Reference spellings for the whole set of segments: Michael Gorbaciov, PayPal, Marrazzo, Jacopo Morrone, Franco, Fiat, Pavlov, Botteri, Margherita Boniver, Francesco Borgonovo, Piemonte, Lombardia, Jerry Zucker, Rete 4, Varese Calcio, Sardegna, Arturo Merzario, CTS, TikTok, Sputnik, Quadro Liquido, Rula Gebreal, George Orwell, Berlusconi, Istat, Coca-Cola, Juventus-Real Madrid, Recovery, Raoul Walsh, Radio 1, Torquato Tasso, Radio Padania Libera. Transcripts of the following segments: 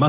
Ma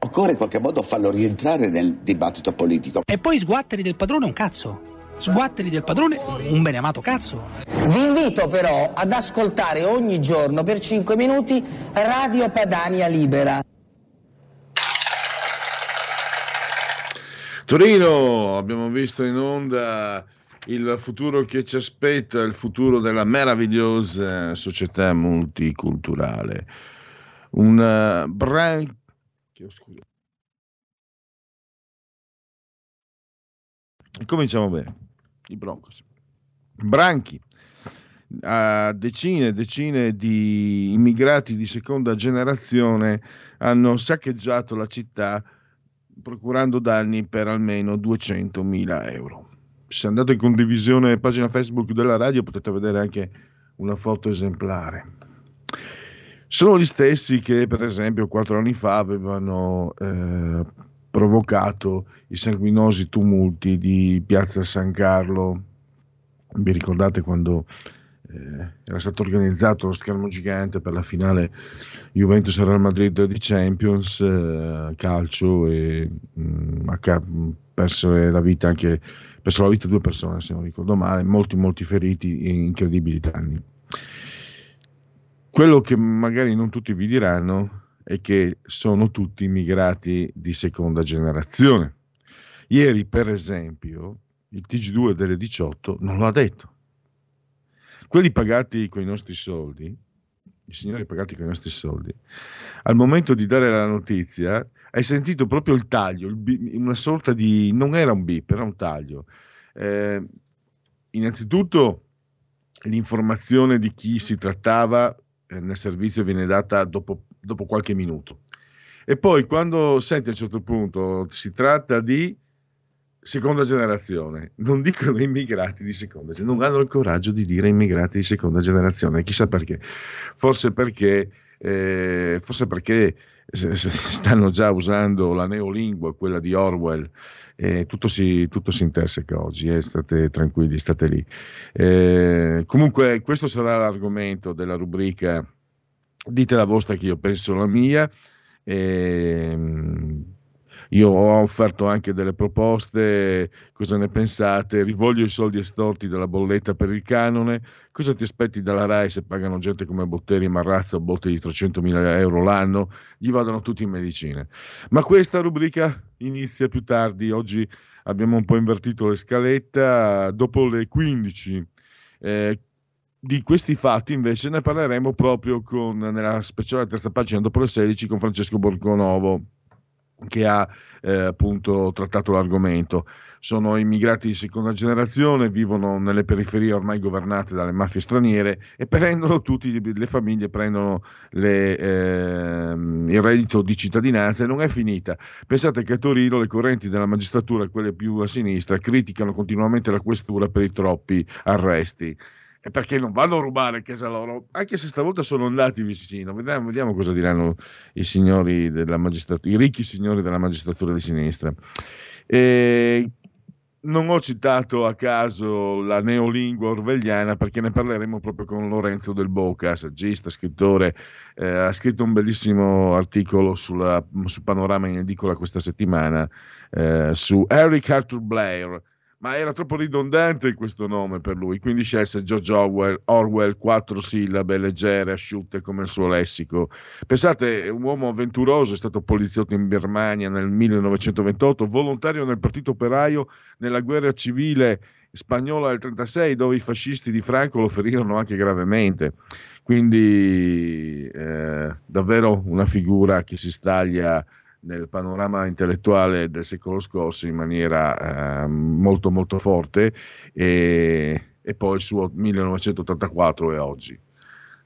Occorre in qualche modo farlo rientrare nel dibattito politico. E poi sguatteri del padrone un cazzo. Sguatteri del padrone un beneamato cazzo. Vi invito però ad ascoltare ogni giorno per 5 minuti Radio Padania Libera. Torino, abbiamo visto in onda il futuro che ci aspetta, il futuro della meravigliosa società multiculturale. Una branca. Cominciamo bene. I Broncos. Branchi a decine e decine di immigrati di seconda generazione hanno saccheggiato la città procurando danni per almeno 200.000 euro. Se andate in condivisione pagina Facebook della radio potete vedere anche una foto esemplare. Sono gli stessi che, per esempio, 4 anni fa avevano provocato i sanguinosi tumulti di Piazza San Carlo. Vi ricordate quando era stato organizzato lo schermo gigante per la finale Juventus-Real Madrid di Champions, calcio, e persero la vita 2 persone, se non ricordo male, molti feriti e incredibili danni. Quello che magari non tutti vi diranno è che sono tutti immigrati di seconda generazione. Ieri, per esempio, il Tg2 delle 18 non lo ha detto. Quelli pagati con i nostri soldi, i signori pagati con i nostri soldi, al momento di dare la notizia hai sentito proprio il taglio, una sorta di... non era un bip, era un taglio. Innanzitutto l'informazione di chi si trattava nel servizio viene data dopo qualche minuto e poi quando senti a un certo punto si tratta di seconda generazione, non dicono immigrati di seconda generazione, non hanno il coraggio di dire immigrati di seconda generazione, chissà perché, forse perché stanno già usando la neolingua, quella di Orwell, tutto si interseca oggi, state tranquilli, state lì. Comunque questo sarà l'argomento della rubrica Dite la vostra che io penso la mia. Io ho offerto anche delle proposte, cosa ne pensate? Rivoglio i soldi estorti dalla bolletta per il canone, cosa ti aspetti dalla RAI se pagano gente come Botteri, Marrazzo a botte di 300.000 euro l'anno, gli vadano tutti in medicina. Ma questa rubrica inizia più tardi, oggi abbiamo un po' invertito le scalette, dopo le 15. Di questi fatti invece ne parleremo proprio nella speciale terza pagina dopo le 16 con Francesco Borgonovo, che ha appunto trattato l'argomento. Sono immigrati di seconda generazione, vivono nelle periferie ormai governate dalle mafie straniere e prendono tutti, le famiglie prendono il reddito di cittadinanza e non è finita. Pensate che a Torino le correnti della magistratura, quelle più a sinistra, criticano continuamente la questura per i troppi arresti. E perché non vanno a rubare casa loro, anche se stavolta sono andati vicino. Vediamo cosa diranno i signori della magistratura, i ricchi signori della magistratura di sinistra. E non ho citato a caso la neolingua orwelliana perché ne parleremo proprio con Lorenzo Del Boca, saggista, scrittore, ha scritto un bellissimo articolo su Panorama in edicola questa settimana su Eric Arthur Blair, ma era troppo ridondante questo nome per lui, quindi scelse George Orwell, 4 sillabe, leggere, asciutte come il suo lessico. Pensate, un uomo avventuroso, è stato poliziotto in Birmania nel 1928, volontario nel partito operaio nella guerra civile spagnola del 36, dove i fascisti di Franco lo ferirono anche gravemente, quindi davvero una figura che si staglia nel panorama intellettuale del secolo scorso in maniera molto molto forte, e poi il suo 1984 e oggi.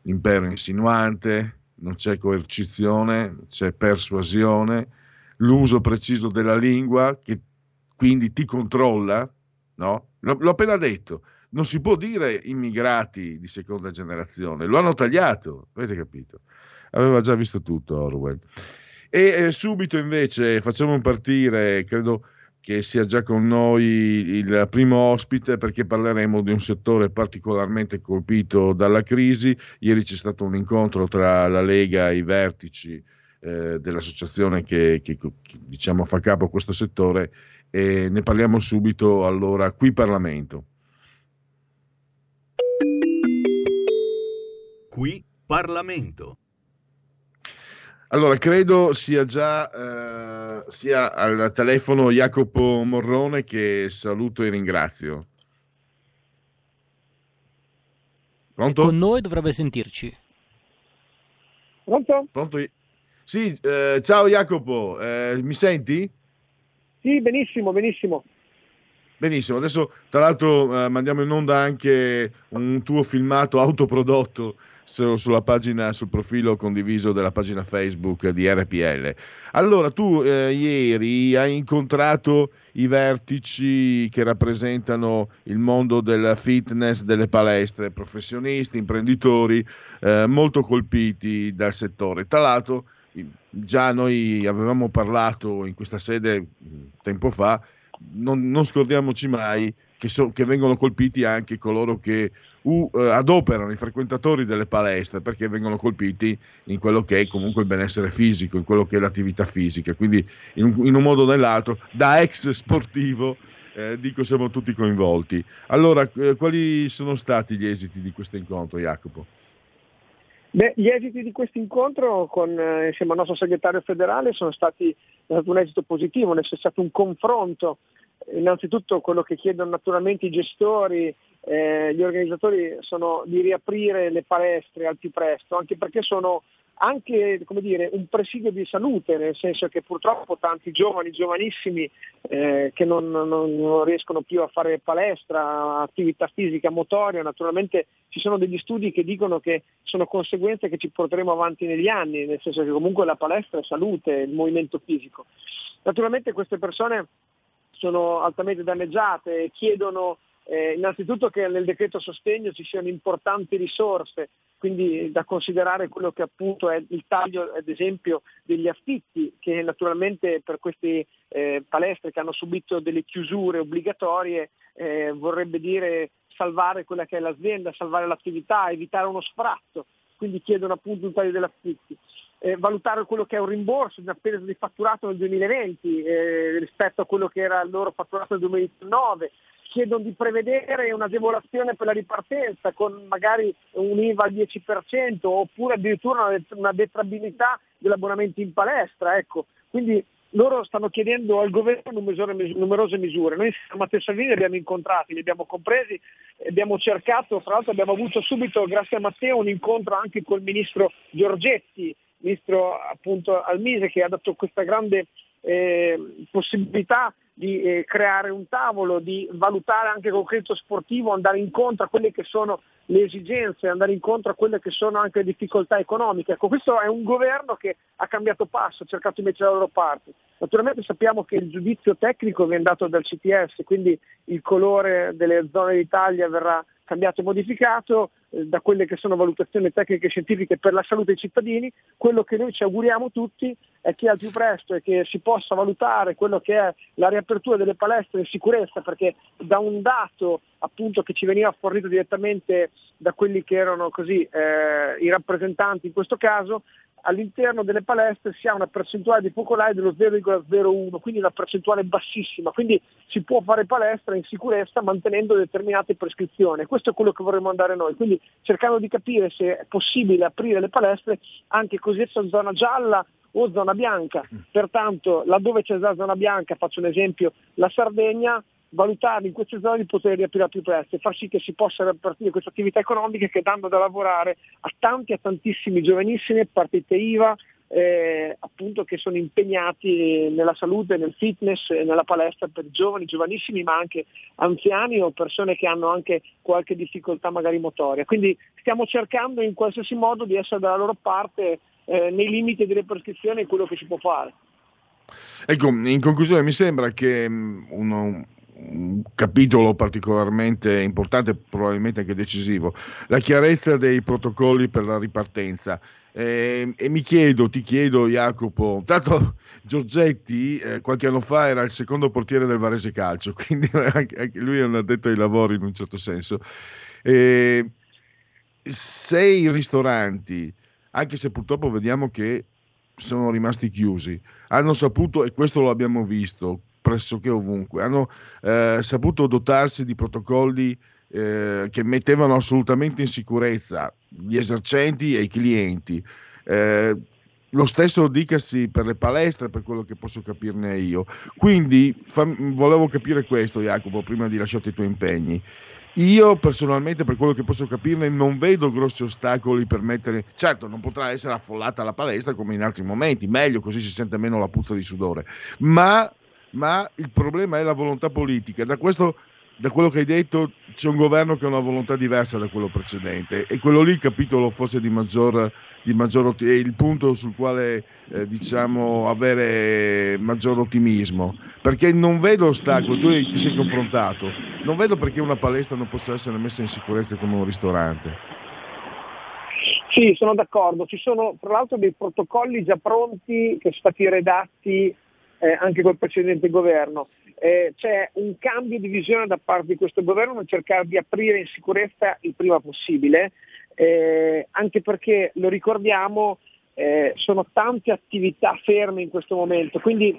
Impero insinuante, non c'è coercizione, c'è persuasione, l'uso preciso della lingua che quindi ti controlla, no? L'ho appena detto, non si può dire immigrati di seconda generazione, lo hanno tagliato, avete capito? Aveva già visto tutto Orwell. E subito invece facciamo partire, credo che sia già con noi il primo ospite, perché parleremo di un settore particolarmente colpito dalla crisi. Ieri c'è stato un incontro tra la Lega e i vertici dell'associazione che diciamo fa capo a questo settore, e ne parliamo subito allora qui Parlamento. Qui Parlamento. Allora, credo sia già sia al telefono Jacopo Morrone, che saluto e ringrazio. Pronto? E con noi dovrebbe sentirci. Pronto? Pronto? Sì, ciao Jacopo, mi senti? Sì, benissimo, benissimo. Benissimo, adesso tra l'altro mandiamo in onda anche un tuo filmato autoprodotto sulla pagina, sul profilo condiviso della pagina Facebook di RPL. Allora, tu ieri hai incontrato i vertici che rappresentano il mondo del fitness, delle palestre, professionisti, imprenditori molto colpiti dal settore. Tra l'altro già noi avevamo parlato in questa sede tempo fa, non scordiamoci mai che vengono colpiti anche coloro che adoperano, i frequentatori delle palestre, perché vengono colpiti in quello che è comunque il benessere fisico, in quello che è l'attività fisica, quindi in un modo o nell'altro, da ex sportivo dico, siamo tutti coinvolti. Allora, quali sono stati gli esiti di questo incontro, Jacopo? Beh, gli esiti di questo incontro insieme al nostro segretario federale è stato un esito positivo, nel senso, è stato un confronto. Innanzitutto quello che chiedono naturalmente i gestori, gli organizzatori, sono di riaprire le palestre al più presto, anche perché sono anche, come dire, un presidio di salute, nel senso che purtroppo tanti giovani, giovanissimi che non riescono più a fare palestra, attività fisica, motoria. Naturalmente ci sono degli studi che dicono che sono conseguenze che ci porteremo avanti negli anni, nel senso che comunque la palestra è salute, il movimento fisico. Naturalmente queste persone sono altamente danneggiate e chiedono innanzitutto che nel decreto sostegno ci siano importanti risorse, quindi da considerare quello che appunto è il taglio, ad esempio, degli affitti, che naturalmente per queste palestre che hanno subito delle chiusure obbligatorie vorrebbe dire salvare quella che è l'azienda, salvare l'attività, evitare uno sfratto, quindi chiedono appunto un taglio degli affitti. Valutare quello che è un rimborso di una perdita di fatturato nel 2020 rispetto a quello che era il loro fatturato nel 2019, chiedono di prevedere un'agevolazione per la ripartenza con magari un IVA al 10%, oppure addirittura una detrabilità dell'abbonamento in palestra. Ecco, quindi loro stanno chiedendo al governo numerose misure. Noi Matteo Salvini li abbiamo incontrati, li abbiamo compresi, abbiamo cercato, fra l'altro abbiamo avuto subito, grazie a Matteo, un incontro anche col ministro Giorgetti, ministro appunto al Mise, che ha dato questa grande possibilità di creare un tavolo, di valutare anche il concreto sportivo, andare incontro a quelle che sono le esigenze, andare incontro a quelle che sono anche le difficoltà economiche. Ecco, questo è un governo che ha cambiato passo, ha cercato invece la loro parte. Naturalmente sappiamo che il giudizio tecnico viene dato dal CTS, quindi il colore delle zone d'Italia verrà cambiato e modificato da quelle che sono valutazioni tecniche e scientifiche per la salute dei cittadini. Quello che noi ci auguriamo tutti è che al più presto e che si possa valutare quello che è la riapertura delle palestre in sicurezza, perché da un dato appunto che ci veniva fornito direttamente da quelli che erano così i rappresentanti in questo caso, all'interno delle palestre si ha una percentuale di focolai dello 0,01, quindi una percentuale bassissima, quindi si può fare palestra in sicurezza mantenendo determinate prescrizioni. Questo è quello che vorremmo andare noi, quindi cercando di capire se è possibile aprire le palestre anche cosiddetta zona gialla o zona bianca, pertanto laddove c'è la zona bianca, faccio un esempio, la Sardegna, valutare in queste zone di poter riaprire più presto e far sì che si possa ripartire queste attività economiche che danno da lavorare a tanti, a tantissimi giovanissimi, partite IVA, appunto, che sono impegnati nella salute, nel fitness e nella palestra per giovani, giovanissimi, ma anche anziani o persone che hanno anche qualche difficoltà magari motoria. Quindi stiamo cercando in qualsiasi modo di essere dalla loro parte, nei limiti delle prescrizioni, quello che si può fare. Ecco, in conclusione mi sembra che un capitolo particolarmente importante, probabilmente anche decisivo, la chiarezza dei protocolli per la ripartenza. E mi chiedo, ti chiedo Jacopo, tanto Giorgetti qualche anno fa era il secondo portiere del Varese Calcio, quindi anche lui è un addetto ai lavori in un certo senso. Se i ristoranti, anche se purtroppo vediamo che sono rimasti chiusi, hanno saputo, e questo lo abbiamo visto, pressoché ovunque, hanno saputo dotarsi di protocolli che mettevano assolutamente in sicurezza gli esercenti e i clienti. Lo stesso dicasi per le palestre, per quello che posso capirne io. Quindi volevo capire questo, Jacopo, prima di lasciarti i tuoi impegni. Io personalmente, per quello che posso capirne, non vedo grossi ostacoli per mettere... Certo, non potrà essere affollata la palestra come in altri momenti, meglio, così si sente meno la puzza di sudore, ma il problema è la volontà politica. Da quello che hai detto, c'è un governo che ha una volontà diversa da quello precedente, e quello lì, il capitolo forse di maggior è il punto sul quale avere maggior ottimismo, perché non vedo ostacoli. Tu ti sei confrontato, non vedo perché una palestra non possa essere messa in sicurezza come un ristorante. Sì, sono d'accordo, ci sono tra l'altro dei protocolli già pronti che sono stati redatti anche col precedente governo. C'è un cambio di visione da parte di questo governo nel cercare di aprire in sicurezza il prima possibile, anche perché, lo ricordiamo, sono tante attività ferme in questo momento, quindi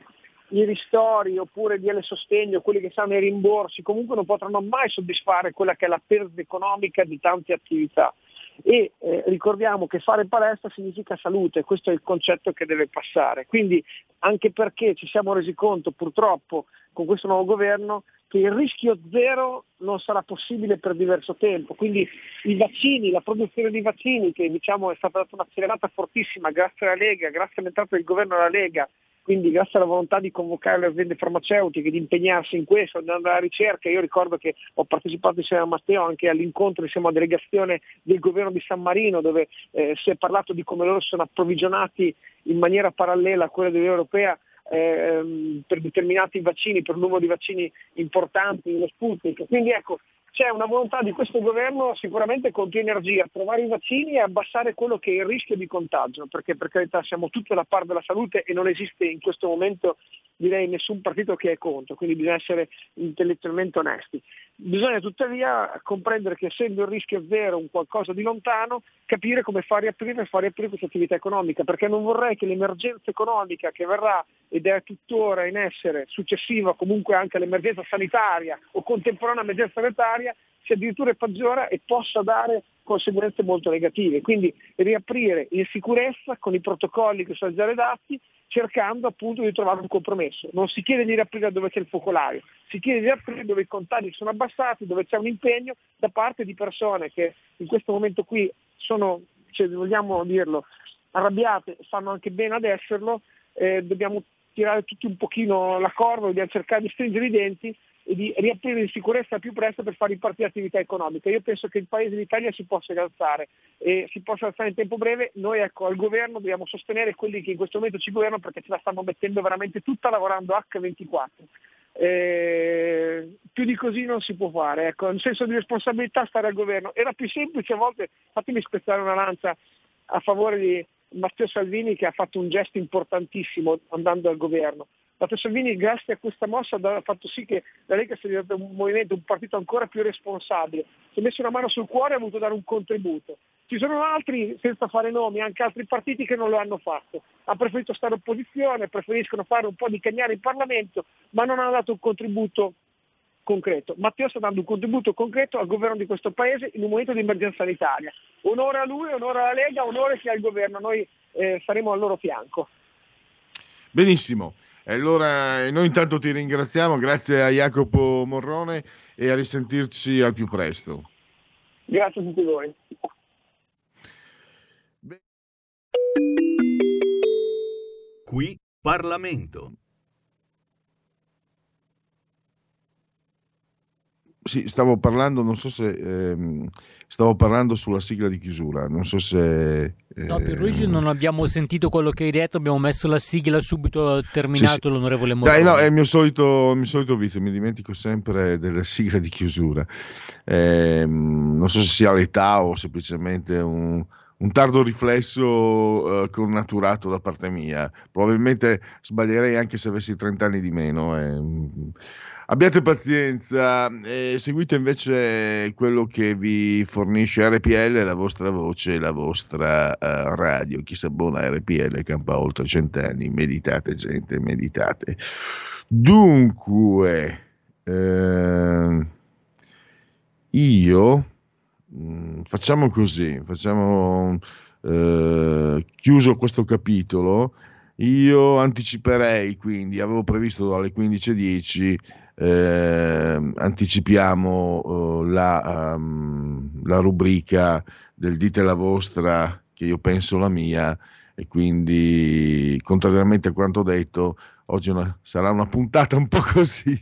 i ristori oppure DL sostegno, quelli che saranno i rimborsi, comunque non potranno mai soddisfare quella che è la perdita economica di tante attività. E ricordiamo che fare palestra significa salute, questo è il concetto che deve passare, quindi anche perché ci siamo resi conto purtroppo con questo nuovo governo che il rischio zero non sarà possibile per diverso tempo, quindi i vaccini, la produzione di vaccini che diciamo è stata data un'accelerata fortissima grazie alla Lega, grazie all'entrata del governo della Lega, quindi grazie alla volontà di convocare le aziende farmaceutiche, di impegnarsi in questo, andando alla ricerca. Io ricordo che ho partecipato insieme a Matteo anche all'incontro, insieme alla delegazione del governo di San Marino, dove si è parlato di come loro sono approvvigionati in maniera parallela a quella dell'Unione Europea per determinati vaccini, per un numero di vaccini importanti, lo Sputnik. Quindi ecco, c'è una volontà di questo governo sicuramente con più energia a trovare i vaccini e abbassare quello che è il rischio di contagio, perché per carità siamo tutti alla par della salute e non esiste in questo momento, direi, nessun partito che è contro, quindi bisogna essere intellettualmente onesti. Bisogna tuttavia comprendere che, essendo il rischio zero un qualcosa di lontano, capire come far riaprire questa attività economica, perché non vorrei che l'emergenza economica che verrà ed è tuttora in essere, successiva comunque anche all'emergenza sanitaria o contemporanea all'emergenza sanitaria, sia addirittura peggiora e possa dare conseguenze molto negative. Quindi riaprire in sicurezza con i protocolli che sono già redatti, cercando appunto di trovare un compromesso. Non si chiede di riaprire dove c'è il focolaio, si chiede di riaprire dove i contagi sono abbassati, dove c'è un impegno da parte di persone che in questo momento qui sono, cioè, vogliamo dirlo, arrabbiate, fanno anche bene ad esserlo. Dobbiamo tirare tutti un pochino la corda, di cercare di stringere i denti e di riaprire in sicurezza più presto per far ripartire l'attività economica. Io penso che il paese d'Italia si possa rialzare e si possa alzare in tempo breve. Noi, ecco, al governo dobbiamo sostenere quelli che in questo momento ci governano, perché ce la stanno mettendo veramente tutta, lavorando H24. Più di così non si può fare, ecco, un senso di responsabilità stare al governo. Era più semplice a volte, fatemi spezzare una lancia a favore di Matteo Salvini, che ha fatto un gesto importantissimo andando al governo. Matteo Salvini, grazie a questa mossa, ha fatto sì che la Lega sia diventata un movimento, un partito ancora più responsabile. Si è messo una mano sul cuore e ha voluto dare un contributo. Ci sono altri, senza fare nomi, anche altri partiti che non lo hanno fatto. Ha preferito stare opposizione, preferiscono fare un po' di cagnare in Parlamento, ma non hanno dato un contributo concreto. Matteo sta dando un contributo concreto al governo di questo paese in un momento di emergenza sanitaria. Onore a lui, onore alla Lega, onore sia al governo, noi saremo al loro fianco. Benissimo, allora noi intanto ti ringraziamo, grazie a Jacopo Morrone e a risentirci al più presto. Grazie a tutti voi. Qui Parlamento. Sì, stavo parlando, non so se stavo parlando sulla sigla di chiusura, non so se... No, Pierluigi, non abbiamo sentito quello che hai detto, abbiamo messo la sigla subito terminato, sì. L'onorevole Morrone. Dai, no, è il mio solito vizio, mi dimentico sempre della sigla di chiusura. Non so se sia l'età o semplicemente un tardo riflesso connaturato da parte mia. Probabilmente sbaglierei anche se avessi 30 anni di meno. Abbiate pazienza, seguite invece quello che vi fornisce RPL, la vostra voce, la vostra radio. Chi si abbona a RPL campa oltre 100 anni. Meditate, gente, meditate. Dunque, io facciamo così, chiuso questo capitolo, io anticiperei, quindi avevo previsto dalle 15:10, anticipiamo la rubrica del dite la vostra che io penso la mia, e quindi contrariamente a quanto detto oggi sarà una puntata un po' così.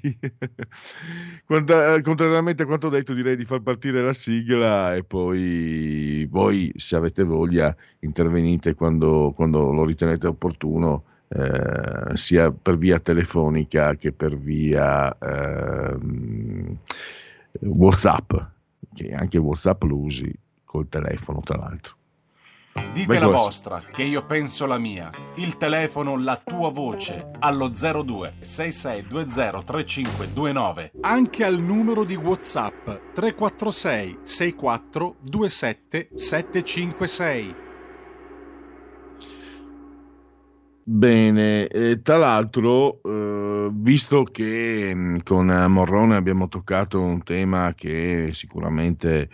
Contrariamente a quanto detto, direi di far partire la sigla e poi voi, se avete voglia, intervenite quando lo ritenete opportuno, sia per via telefonica che per via WhatsApp, che anche WhatsApp lo usi col telefono, tra l'altro. Dite la vostra, che io penso la mia. Il telefono, la tua voce, allo 02 6620 3529. Anche al numero di WhatsApp 346 64 27 756. Bene, tra l'altro, visto che con Morrone abbiamo toccato un tema che sicuramente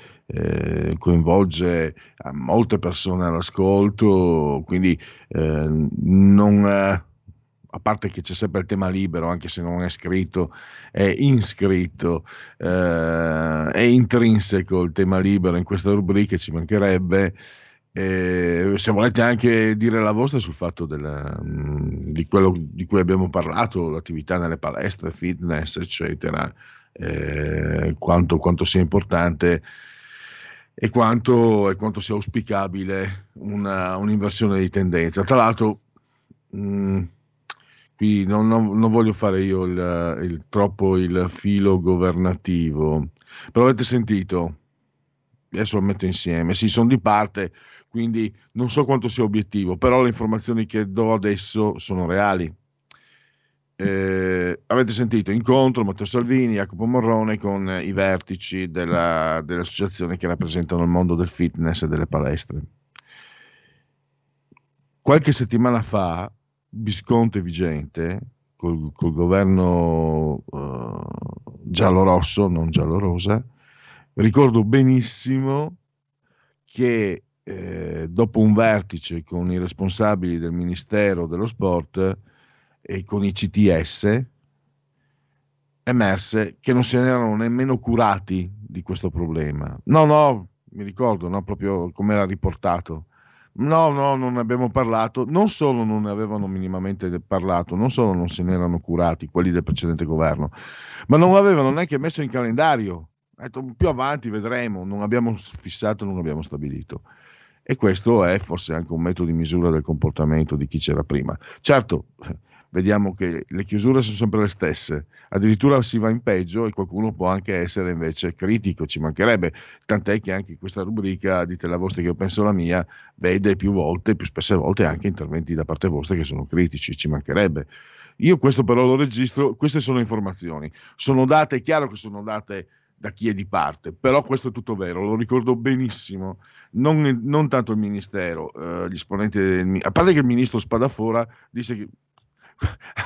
coinvolge a molte persone all'ascolto, quindi a parte che c'è sempre il tema libero, anche se non è scritto, è iscritto, è intrinseco il tema libero in questa rubrica, ci mancherebbe. Se volete anche dire la vostra sul fatto di quello di cui abbiamo parlato, l'attività nelle palestre, fitness, eccetera, quanto sia importante e quanto sia auspicabile un'inversione di tendenza. Tra l'altro, qui non voglio fare io troppo il filo governativo, però avete sentito, adesso lo metto insieme, sì, sono di parte, quindi non so quanto sia obiettivo, però le informazioni che do adesso sono reali. Avete sentito, incontro Matteo Salvini, Jacopo Morrone con i vertici delle associazioni che rappresentano il mondo del fitness e delle palestre. Qualche settimana fa Visconti Vigente col governo giallo-rosso, non giallo-rosa, ricordo benissimo che dopo un vertice con i responsabili del Ministero dello Sport e con i CTS emerse che non se ne erano nemmeno curati di questo problema. No, mi ricordo, no, proprio come era riportato. No, non ne abbiamo parlato. Non solo non ne avevano minimamente parlato, non solo non se ne erano curati quelli del precedente governo, ma non avevano neanche messo in calendario. Più avanti vedremo, non abbiamo fissato, non abbiamo stabilito, e questo è forse anche un metodo di misura del comportamento di chi c'era prima. Certo, vediamo che le chiusure sono sempre le stesse, addirittura si va in peggio e qualcuno può anche essere invece critico, ci mancherebbe, tant'è che anche questa rubrica dite la vostra che io penso la mia vede più spesse volte anche interventi da parte vostra che sono critici, ci mancherebbe. Io questo però lo registro, queste sono informazioni, sono date, è chiaro che sono date da chi è di parte, però questo è tutto vero, lo ricordo benissimo, non tanto il ministero, gli esponenti a parte che il ministro Spadafora disse che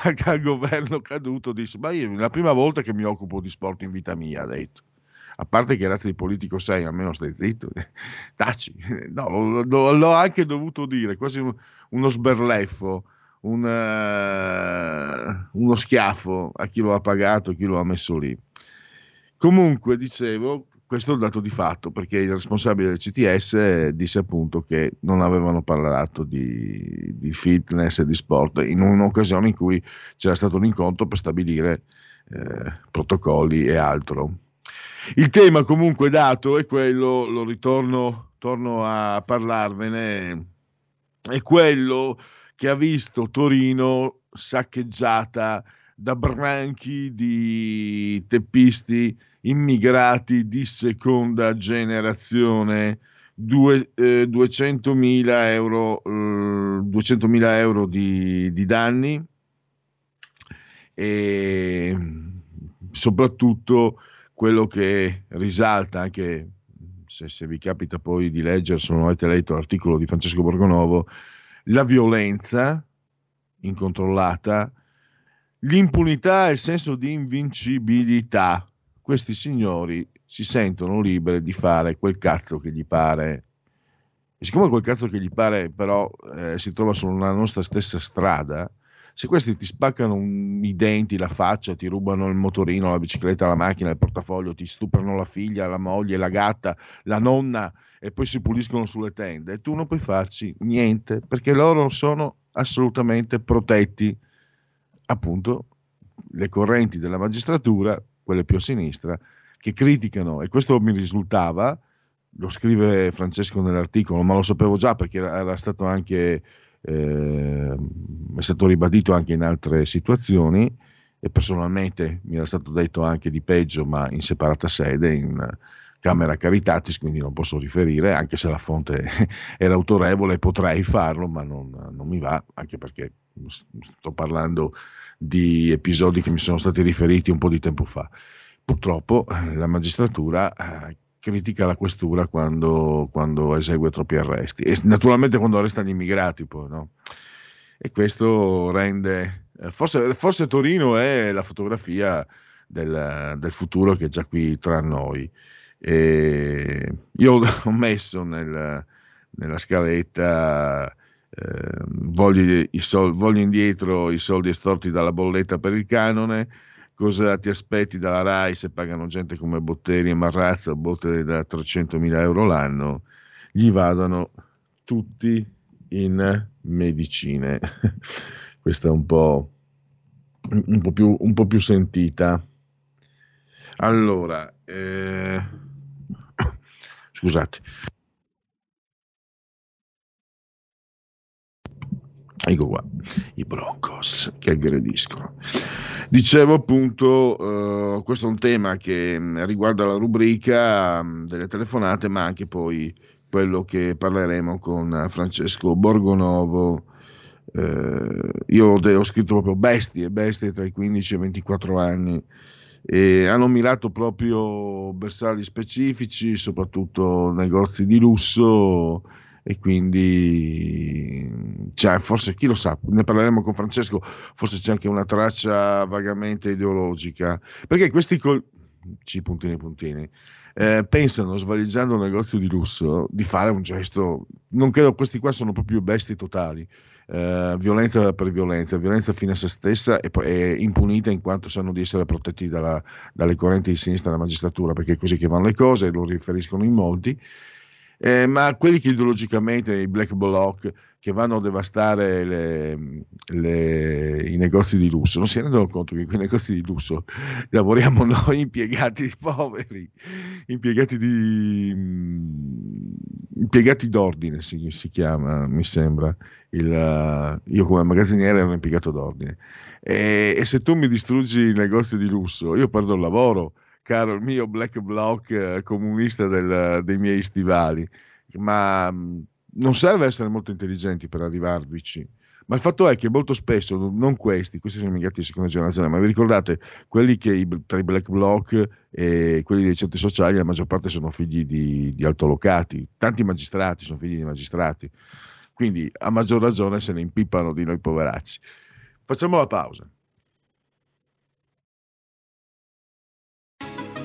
anche al governo caduto disse: ma io è la prima volta che mi occupo di sport in vita mia, ha detto. A parte che razza di politico sei, almeno stai zitto, taci. No, l'ho anche dovuto dire, quasi uno sberleffo, uno schiaffo a chi lo ha pagato, a chi lo ha messo lì. Comunque, dicevo, questo è un dato di fatto, perché il responsabile del CTS disse appunto che non avevano parlato di fitness e di sport in un'occasione in cui c'era stato un incontro per stabilire protocolli e altro. Il tema comunque dato è quello, lo torno a parlarvene, è quello che ha visto Torino saccheggiata da branchi di teppisti immigrati di seconda generazione, 200.000 euro di danni e soprattutto quello che risalta, anche se vi capita poi di leggere, se non avete letto l'articolo di Francesco Borgonovo, la violenza incontrollata, l'impunità e il senso di invincibilità. Questi signori si sentono liberi di fare quel cazzo che gli pare. E siccome quel cazzo che gli pare però si trova sulla nostra stessa strada, se questi ti spaccano i denti, la faccia, ti rubano il motorino, la bicicletta, la macchina, il portafoglio, ti stuprano la figlia, la moglie, la gatta, la nonna e poi si puliscono sulle tende, tu non puoi farci niente perché loro sono assolutamente protetti. Appunto, le correnti della magistratura, quelle più a sinistra, che criticano, e questo mi risultava, lo scrive Francesco nell'articolo, ma lo sapevo già perché era stato anche è stato ribadito anche in altre situazioni e personalmente mi era stato detto anche di peggio, ma in separata sede, in Camera Caritatis, quindi non posso riferire, anche se la fonte era autorevole potrei farlo, ma non mi va, anche perché sto parlando di episodi che mi sono stati riferiti un po' di tempo fa. Purtroppo la magistratura critica la questura quando esegue troppi arresti e naturalmente quando arresta gli immigrati poi, no? E questo rende forse Torino è la fotografia del futuro che è già qui tra noi. E io ho messo nella scaletta voglio indietro i soldi estorti dalla bolletta per il canone. Cosa ti aspetti dalla RAI se pagano gente come Botteri e Marrazzo, botte da 300.000 euro l'anno, gli vadano tutti in medicine. Questa è un po' più sentita. Allora, scusate. Ecco qua, i Broncos che aggrediscono. Dicevo appunto, questo è un tema che riguarda la rubrica delle telefonate, ma anche poi quello che parleremo con Francesco Borgonovo. Io ho scritto proprio bestie tra i 15 e i 24 anni. E hanno mirato proprio bersagli specifici, soprattutto negozi di lusso, e quindi cioè, forse chi lo sa, ne parleremo con Francesco, forse c'è anche una traccia vagamente ideologica, perché questi pensano, svaligiando un negozio di lusso, di fare un gesto. Non credo, questi qua sono proprio bestie totali, violenza per violenza fine a se stessa e impunita, in quanto sanno di essere protetti dalle correnti di sinistra della magistratura, perché è così che vanno le cose, lo riferiscono in molti. Ma quelli che ideologicamente, i black bloc, che vanno a devastare i negozi di lusso, non si rendono conto che in quei negozi di lusso lavoriamo noi impiegati poveri, impiegati d'ordine si chiama, mi sembra, io come magazziniere ero un impiegato d'ordine, e se tu mi distruggi il negozio di lusso io perdo il lavoro, caro il mio black bloc comunista dei miei stivali. Ma non serve essere molto intelligenti per arrivarvici, Ma il fatto è che molto spesso, non questi sono immigrati di seconda generazione, ma vi ricordate quelli che tra i black bloc e quelli dei centri sociali la maggior parte sono figli di altolocati, tanti magistrati sono figli di magistrati, quindi a maggior ragione se ne impippano di noi poveracci. Facciamo la pausa.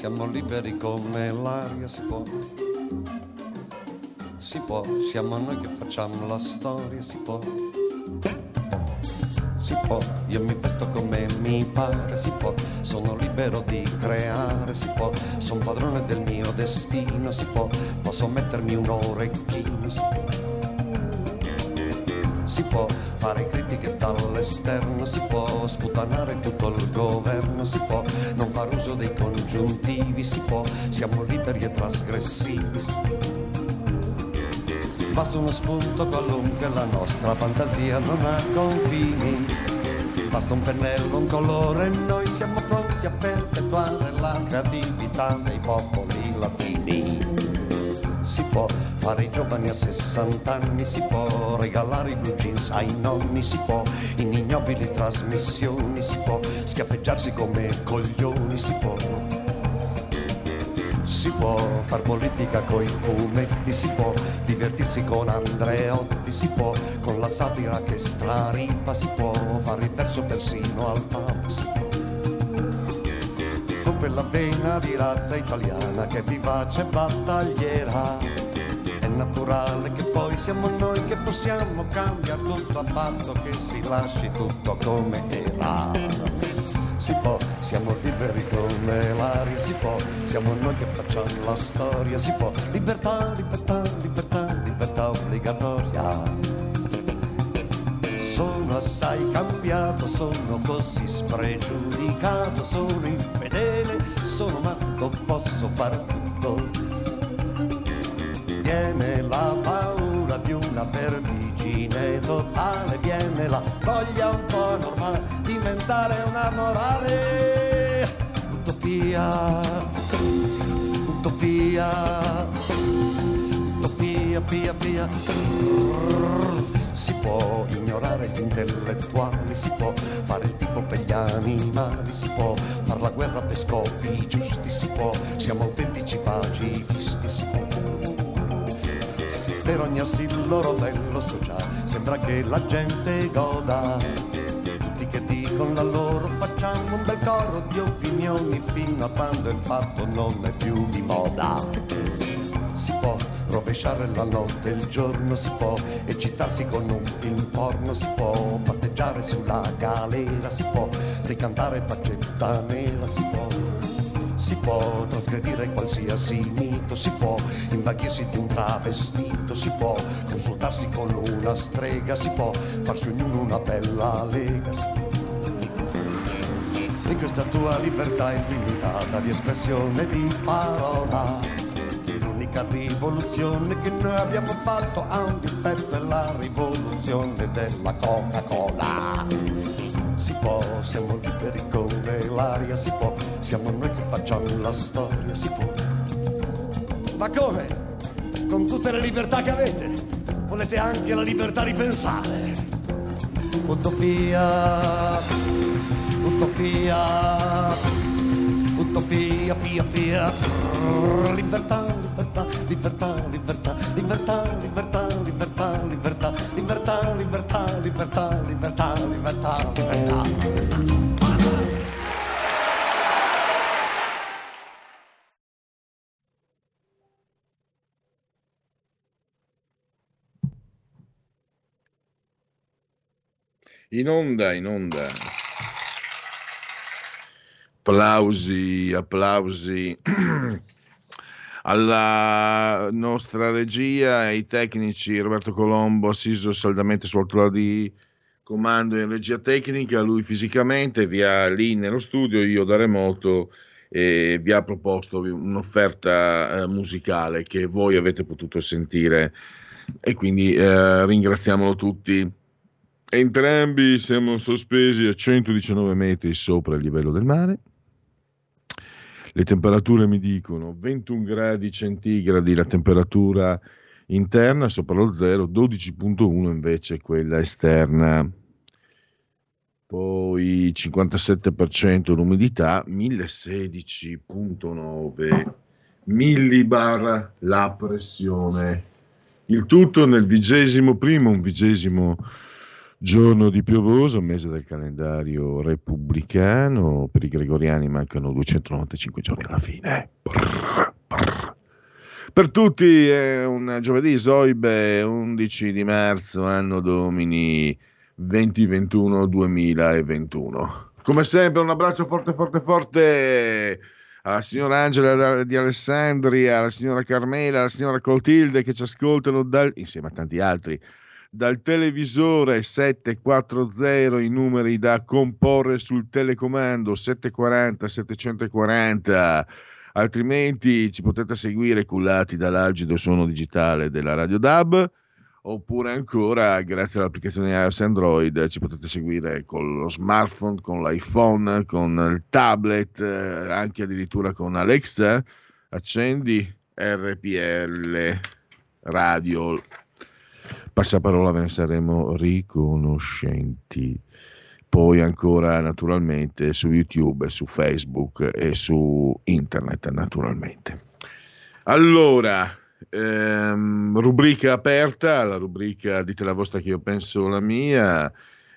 Siamo liberi come l'aria, si può, siamo noi che facciamo la storia, si può, io mi vesto come mi pare, si può, sono libero di creare, si può, sono padrone del mio destino, si può, posso mettermi un orecchino, si può fare critiche dall'esterno, si può sputanare tutto il governo, si può non far uso dei congiuntivi, si può, siamo liberi e trasgressivi. Basta uno spunto qualunque, la nostra fantasia non ha confini, basta un pennello, un colore, noi siamo pronti a perpetuare la creatività dei popoli latini. Si può fare i giovani a 60 anni, si può regalare i blue jeans ai nonni, si può in ignobili trasmissioni, si può schiaffeggiarsi come coglioni, si può far politica coi fumetti, si può divertirsi con Andreotti, si può con la satira che straripa, si può fare il verso persino al Papa, si può quella vena di razza italiana che è vivace e battagliera, è naturale che poi siamo noi che possiamo cambiare tutto a patto che si lasci tutto come era. Si può, siamo liberi come l'aria, si può, siamo noi che facciamo la storia, si può, libertà, libertà, libertà, libertà obbligatoria. Sono assai cambiato, sono così spregiudicato, sono infedele, sono matto, posso fare tutto. Viene la paura di una vertigine totale, viene la voglia un po' normale, diventare una morale. Utopia, utopia, utopia, pia, pia. Si può ignorare gli intellettuali, si può fare il tipo per gli animali, si può far la guerra per scopi giusti, si può, siamo autentici pacifisti, si può. Per ogni assillo rovello sociale sembra che la gente goda, tutti che dicono la loro, facciamo un bel coro di opinioni fino a quando il fatto non è più di moda. Si può rovesciare la notte e il giorno, si può eccitarsi con un film porno, si può patteggiare sulla galera, si può ricantare Faccetta Nera, si può trasgredire qualsiasi mito, si può invaghirsi di un travestito, si può consultarsi con una strega, si può farsi ognuno una bella lega, si può. In questa tua libertà illimitata di espressione di parola, l'unica rivoluzione che noi abbiamo fatto ha un difetto, è la rivoluzione della Coca-Cola. Si può, siamo liberi come l'aria, si può, siamo noi che facciamo la storia, si può. Ma come? Con tutte le libertà che avete? volete anche la libertà di pensare. Utopia, utopia, utopia, pia pia, libertà, libertà, libertà, libertà, libertà, libertà, libertà, libertà, libertà, libertà, libertà, libertà, libertà, libertà. In onda, applausi alla nostra regia, ai tecnici Roberto Colombo, assiso saldamente sul tavolo di comando in regia tecnica, lui fisicamente, via lì nello studio, io da remoto, e vi ha proposto un'offerta musicale che voi avete potuto sentire e quindi ringraziamolo tutti. Entrambi siamo sospesi a 119 metri sopra il livello del mare. Le temperature mi dicono 21 gradi centigradi la temperatura interna sopra lo zero, 12.1 invece quella esterna. Poi 57% l'umidità, 1016.9 millibar la pressione. Il tutto nel 21º, giorno di piovoso, mese del calendario repubblicano. Per i gregoriani mancano 295 giorni alla fine. Per tutti è un giovedì soibe, 11 di marzo, anno domini 2021-2021. Come sempre un abbraccio forte forte forte alla signora Angela di Alessandria, alla signora Carmela, alla signora Clotilde che ci ascoltano insieme a tanti altri dal televisore. 740 i numeri da comporre sul telecomando, 740 740, altrimenti ci potete seguire cullati dall'algido suono digitale della Radio DAB, oppure ancora grazie all'applicazione iOS Android ci potete seguire con lo smartphone, con l'iPhone, con il tablet, anche addirittura con Alexa. Accendi RPL Radio, passaparola, ve ne saremo riconoscenti. Poi ancora naturalmente su YouTube, su Facebook e su internet naturalmente. Allora, rubrica aperta, la rubrica dite la vostra che io penso la mia,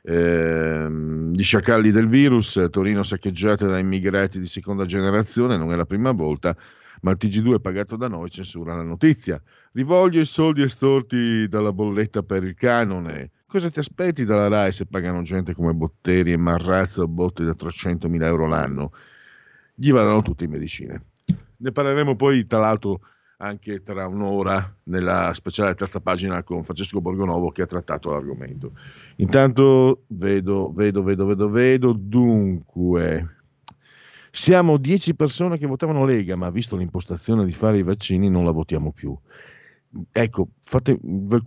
gli sciacalli del virus, Torino saccheggiata da immigrati di seconda generazione, non è la prima volta, ma il Tg2 è pagato da noi, censura la notizia. Rivoglio i soldi estorti dalla bolletta per il canone. Cosa ti aspetti dalla RAI se pagano gente come Botteri e Marrazzo a botte da 300.000 euro l'anno? Gli vadano tutti in medicine. Ne parleremo poi tra l'altro anche tra un'ora nella speciale terza pagina con Francesco Borgonovo che ha trattato l'argomento. Intanto vedo, dunque... Siamo 10 persone che votavano Lega, ma visto l'impostazione di fare i vaccini non la votiamo più. Ecco,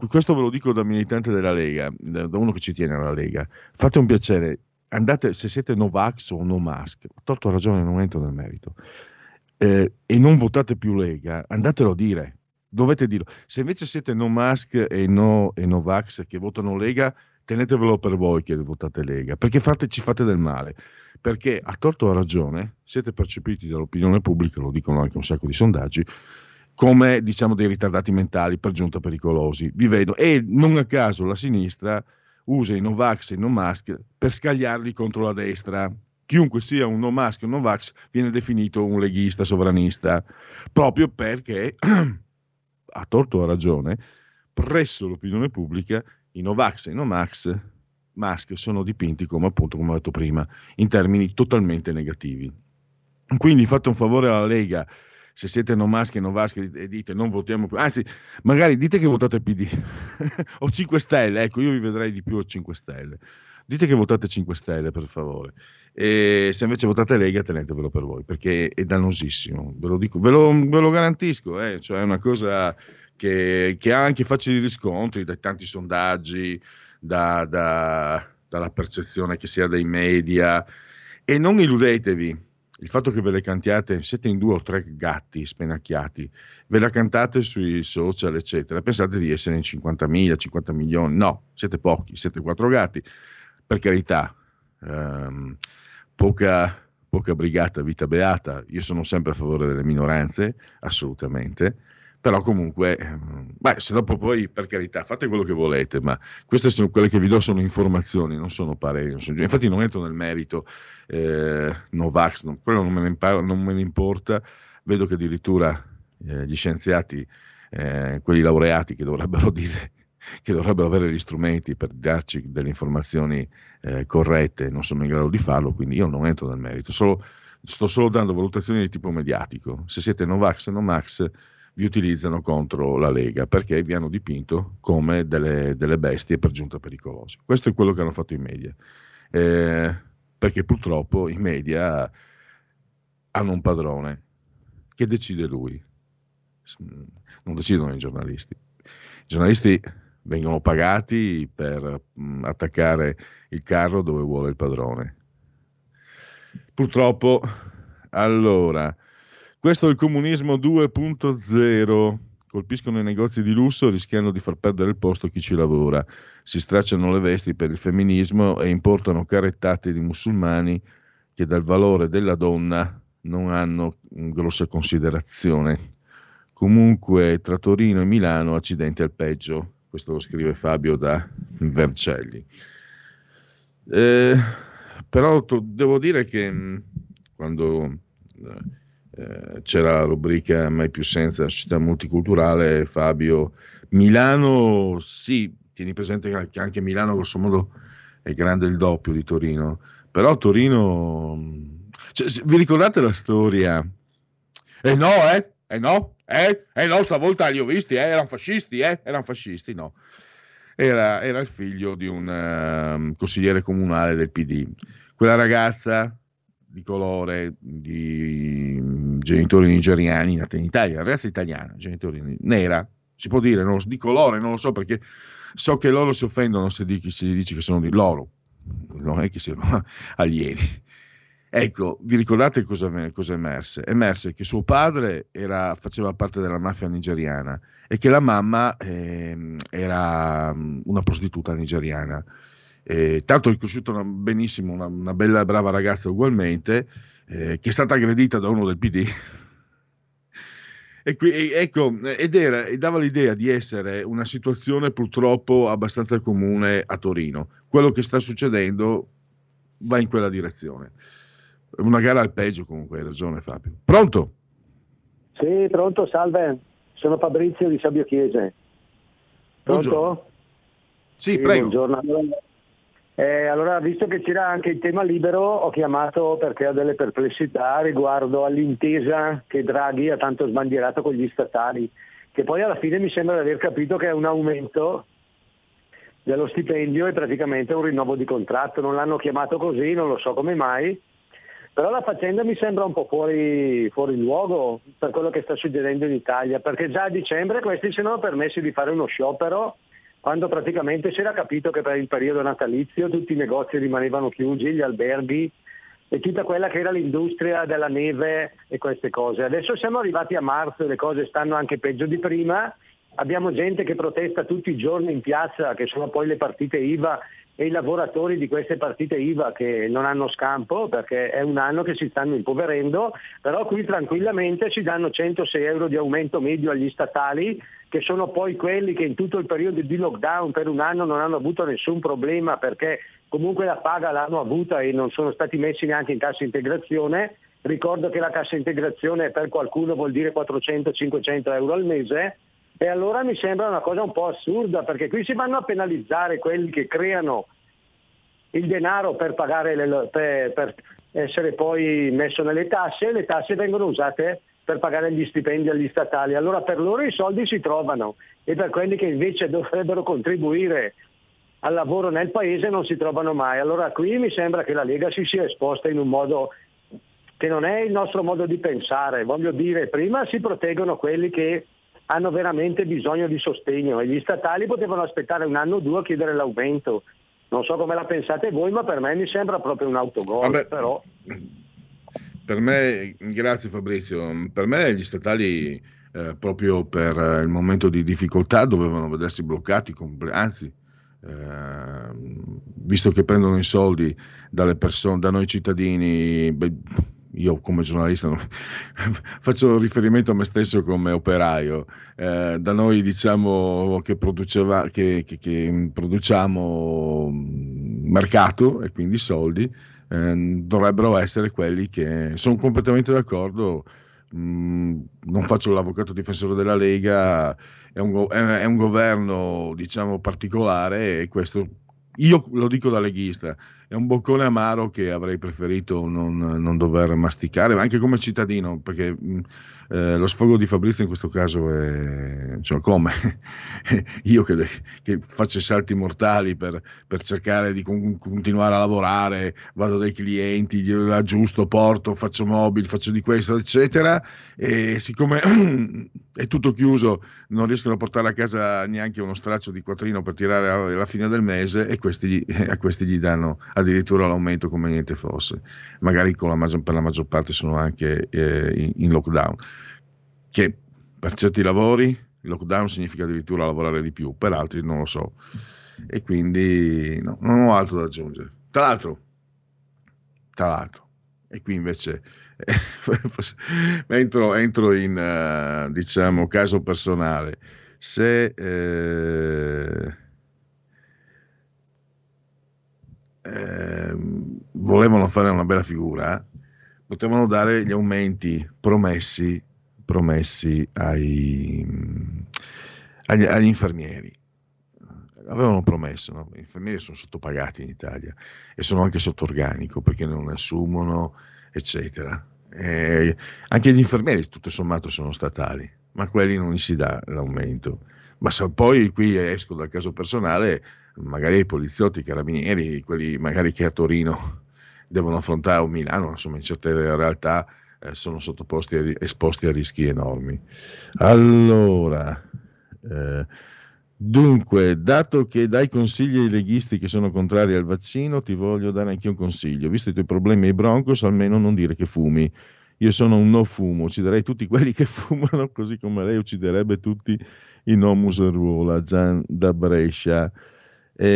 questo ve lo dico da militante della Lega, da uno che ci tiene alla Lega. Fate un piacere, andate, se siete no vax o no mask, torto a ragione, non entro nel merito, e non votate più Lega, andatelo a dire, dovete dirlo. Se invece siete no mask e no vax che votano Lega, tenetevelo per voi che votate Lega, perché ci fate del male. Perché a torto o a ragione siete percepiti dall'opinione pubblica, lo dicono anche un sacco di sondaggi, come diciamo dei ritardati mentali, per giunta pericolosi. Vi vedo, e non a caso la sinistra usa i no-vax e i no-mask per scagliarli contro la destra. Chiunque sia un no-mask o un no-vax viene definito un leghista sovranista, proprio perché, a torto o a ragione, presso l'opinione pubblica i no-vax e i no-max mask sono dipinti come, appunto, come ho detto prima, in termini totalmente negativi. Quindi fate un favore alla Lega, se siete no mask e no vax e dite non votiamo più, anzi magari dite che votate PD o 5 Stelle, ecco, io vi vedrei di più a 5 Stelle. Dite che votate 5 Stelle per favore, e se invece votate Lega tenetevelo per voi, perché è dannosissimo, ve lo dico, ve lo garantisco, cioè è una cosa che ha anche facili riscontri dai tanti sondaggi, dalla percezione che si ha dai media, e non illudetevi, il fatto che ve le cantiate, siete in 2 o 3 gatti spenacchiati, ve la cantate sui social eccetera, pensate di essere in 50.000, 50 milioni, no, siete pochi, siete 4 gatti, per carità, poca brigata, vita beata, io sono sempre a favore delle minoranze, assolutamente, però comunque, beh, se dopo poi, per carità, fate quello che volete, ma queste sono quelle che vi do, sono informazioni, non sono pareri, non sono, infatti non entro nel merito, Novax, no, quello non me ne importa, vedo che addirittura gli scienziati, quelli laureati che dovrebbero dire, che dovrebbero avere gli strumenti per darci delle informazioni corrette, non sono in grado di farlo, quindi io non entro nel merito, sto solo dando valutazioni di tipo mediatico, se siete Novax e Nomax, vi utilizzano contro la Lega perché vi hanno dipinto come delle bestie per giunta pericolose. Questo è quello che hanno fatto i media, perché purtroppo i media hanno un padrone che decide lui, non decidono i giornalisti. I giornalisti vengono pagati per attaccare il carro dove vuole il padrone. Purtroppo, allora... Questo è il comunismo 2.0, colpiscono i negozi di lusso rischiando di far perdere il posto a chi ci lavora, si stracciano le vesti per il femminismo e importano carettate di musulmani che dal valore della donna non hanno grossa considerazione. Comunque tra Torino e Milano accidenti al peggio, questo lo scrive Fabio da Vercelli. Però devo dire che quando... c'era la rubrica Mai più senza città multiculturale, Fabio, Milano, sì, tieni presente che anche Milano grosso modo è grande il doppio di Torino, però Torino, cioè, vi ricordate la storia? No, stavolta li ho visti, erano fascisti, no, era il figlio di un consigliere comunale del PD, quella ragazza di colore, di genitori nigeriani, nata in Italia, razza italiana, genitori nera, si può dire, non, di colore, non lo so, perché so che loro si offendono se si dice che sono di loro, non è che siano alieni. Ecco, vi ricordate cosa emerse? Emerse che suo padre faceva parte della mafia nigeriana e che la mamma era una prostituta nigeriana. Tanto è cresciuta benissimo, una bella brava ragazza ugualmente, che è stata aggredita da uno del PD e dava l'idea di essere una situazione purtroppo abbastanza comune a Torino. Quello che sta succedendo va in quella direzione, una gara al peggio. Comunque hai ragione, Fabio. Pronto? Sì, pronto, salve, sono Fabrizio di Sabio Chiese. Pronto? Buongiorno. Sì, prego. Buongiorno. Allora, visto che c'era anche il tema libero, ho chiamato perché ho delle perplessità riguardo all'intesa che Draghi ha tanto sbandierato con gli statali, che poi alla fine mi sembra di aver capito che è un aumento dello stipendio e praticamente un rinnovo di contratto. Non l'hanno chiamato così, non lo so come mai, però la faccenda mi sembra un po' fuori luogo per quello che sta succedendo in Italia, perché già a dicembre questi si erano permessi di fare uno sciopero, quando praticamente si era capito che per il periodo natalizio tutti i negozi rimanevano chiusi, gli alberghi e tutta quella che era l'industria della neve e queste cose. Adesso siamo arrivati a marzo, le cose stanno anche peggio di prima, abbiamo gente che protesta tutti i giorni in piazza, che sono poi le partite IVA e i lavoratori di queste partite IVA che non hanno scampo, perché è un anno che si stanno impoverendo, però qui tranquillamente ci danno 106 euro di aumento medio agli statali, che sono poi quelli che in tutto il periodo di lockdown per un anno non hanno avuto nessun problema, perché comunque la paga l'hanno avuta e non sono stati messi neanche in cassa integrazione. Ricordo che la cassa integrazione per qualcuno vuol dire 400-500 euro al mese, e allora mi sembra una cosa un po' assurda, perché qui si vanno a penalizzare quelli che creano il denaro per pagare per essere poi messo nelle tasse, e le tasse vengono usate per pagare gli stipendi agli statali. Allora per loro i soldi si trovano, e per quelli che invece dovrebbero contribuire al lavoro nel paese non si trovano mai. Allora qui mi sembra che la Lega si sia esposta in un modo che non è il nostro modo di pensare. Voglio dire, prima si proteggono quelli che hanno veramente bisogno di sostegno, e gli statali potevano aspettare un anno o 2 a chiedere l'aumento. Non so come la pensate voi, ma per me mi sembra proprio un autogol. Vabbè. Però... Per me, grazie Fabrizio, per me gli statali proprio per il momento di difficoltà dovevano vedersi bloccati, anzi, visto che prendono i soldi dalle persone, da noi cittadini, io come giornalista faccio riferimento a me stesso come operaio, da noi diciamo che produciamo mercato e quindi soldi, dovrebbero essere quelli che sono completamente d'accordo. Non faccio l'avvocato difensore della Lega, è un governo diciamo particolare, e questo io lo dico da leghista, è un boccone amaro che avrei preferito non dover masticare, ma anche come cittadino, perché lo sfogo di Fabrizio in questo caso è, cioè, come io che faccio salti mortali per cercare di continuare a lavorare, vado dai clienti, aggiusto, porto, faccio mobile, faccio di questo eccetera, e siccome è tutto chiuso non riescono a portare a casa neanche uno straccio di quattrino per tirare alla fine del mese, e a questi gli danno addirittura l'aumento come niente fosse, magari per la maggior parte sono anche in lockdown, che per certi lavori il lockdown significa addirittura lavorare di più, per altri non lo so, e quindi no, non ho altro da aggiungere. Tra l'altro e qui invece entro in diciamo caso personale, se volevano fare una bella figura, potevano dare gli aumenti promessi agli infermieri. Avevano promesso, no? Gli infermieri sono sottopagati in Italia e sono anche sotto organico perché non assumono, eccetera. E anche gli infermieri tutto sommato sono statali, ma quelli non gli si dà l'aumento. Ma se poi qui esco dal caso personale, magari i poliziotti, i carabinieri, quelli magari che a Torino devono affrontare, o Milano, insomma in certe realtà sono esposti a rischi enormi. Allora, dunque, dato che dai consigli ai leghisti che sono contrari al vaccino, ti voglio dare anche un consiglio. Visto i tuoi problemi ai Broncos, almeno non dire che fumi. Io sono un no fumo, ucciderei tutti quelli che fumano, così come lei ucciderebbe tutti i no museruola. Gian da Brescia. Però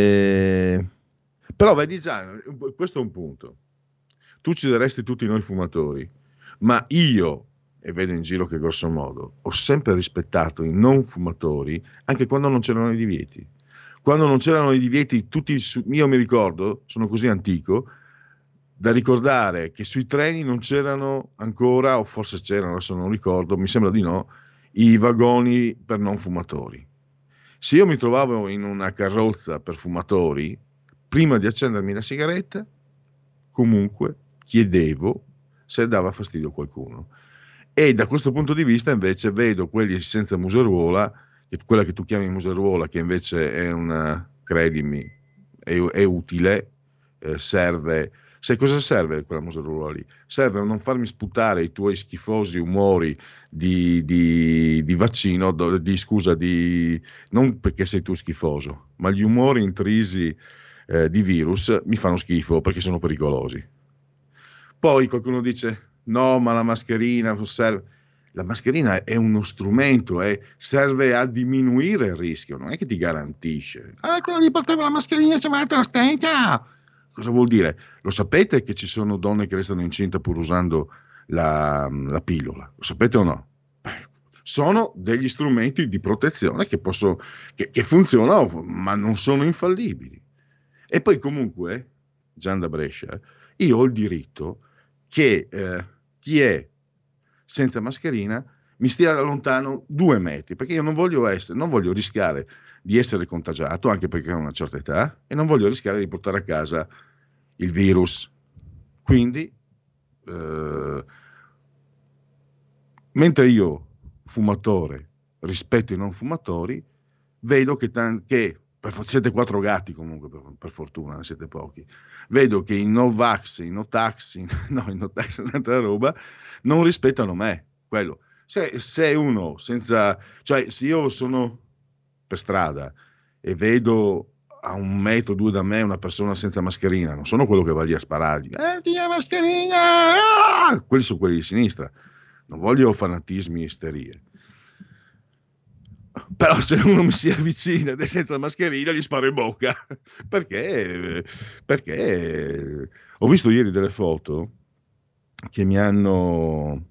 vedi Gian, questo è un punto. Tu uccideresti tutti noi fumatori, ma io, e vedo in giro che grosso modo, ho sempre rispettato i non fumatori anche quando non c'erano i divieti. Quando non c'erano i divieti, io mi ricordo, sono così antico, da ricordare che sui treni non c'erano ancora, o forse c'erano, adesso non ricordo, mi sembra di no, i vagoni per non fumatori. Se io mi trovavo in una carrozza per fumatori, prima di accendermi la sigaretta, comunque chiedevo se dava fastidio a qualcuno. E da questo punto di vista invece vedo quelli senza museruola, quella che tu chiami museruola, che invece è una, credimi, è utile, serve. Sai cosa serve quella museruola lì? Serve a non farmi sputare i tuoi schifosi umori di vaccino, scusa, non perché sei tu schifoso, ma gli umori intrisi di virus mi fanno schifo perché sono pericolosi. Poi qualcuno dice, no, ma la mascherina serve. La mascherina è uno strumento, serve a diminuire il rischio, non è che ti garantisce. Ah, quello lì portava la mascherina, si è messa la stecca! Cosa vuol dire? Lo sapete che ci sono donne che restano incinte pur usando la pillola? Lo sapete o no? Beh, sono degli strumenti di protezione che funzionano, ma non sono infallibili. E poi comunque, Gian da Brescia, io ho il diritto che chi è senza mascherina mi stia lontano 2 metri, perché io non voglio rischiare di essere contagiato, anche perché ho una certa età, e non voglio rischiare di portare a casa il virus. Quindi, mentre io, fumatore, rispetto i non fumatori, vedo che siete 4 gatti comunque, per fortuna, siete pochi, vedo che i no-vax, i no-tax, un'altra roba, non rispettano me, quello. Se uno senza, cioè se io sono per strada e vedo a 1 metro o 2 da me una persona senza mascherina, non sono quello che va lì a sparargli, ti la mascherina, ah, quelli sono quelli di sinistra, non voglio fanatismi e isterie. Però se uno mi si avvicina senza la mascherina gli sparo in bocca, perché ho visto ieri delle foto che mi hanno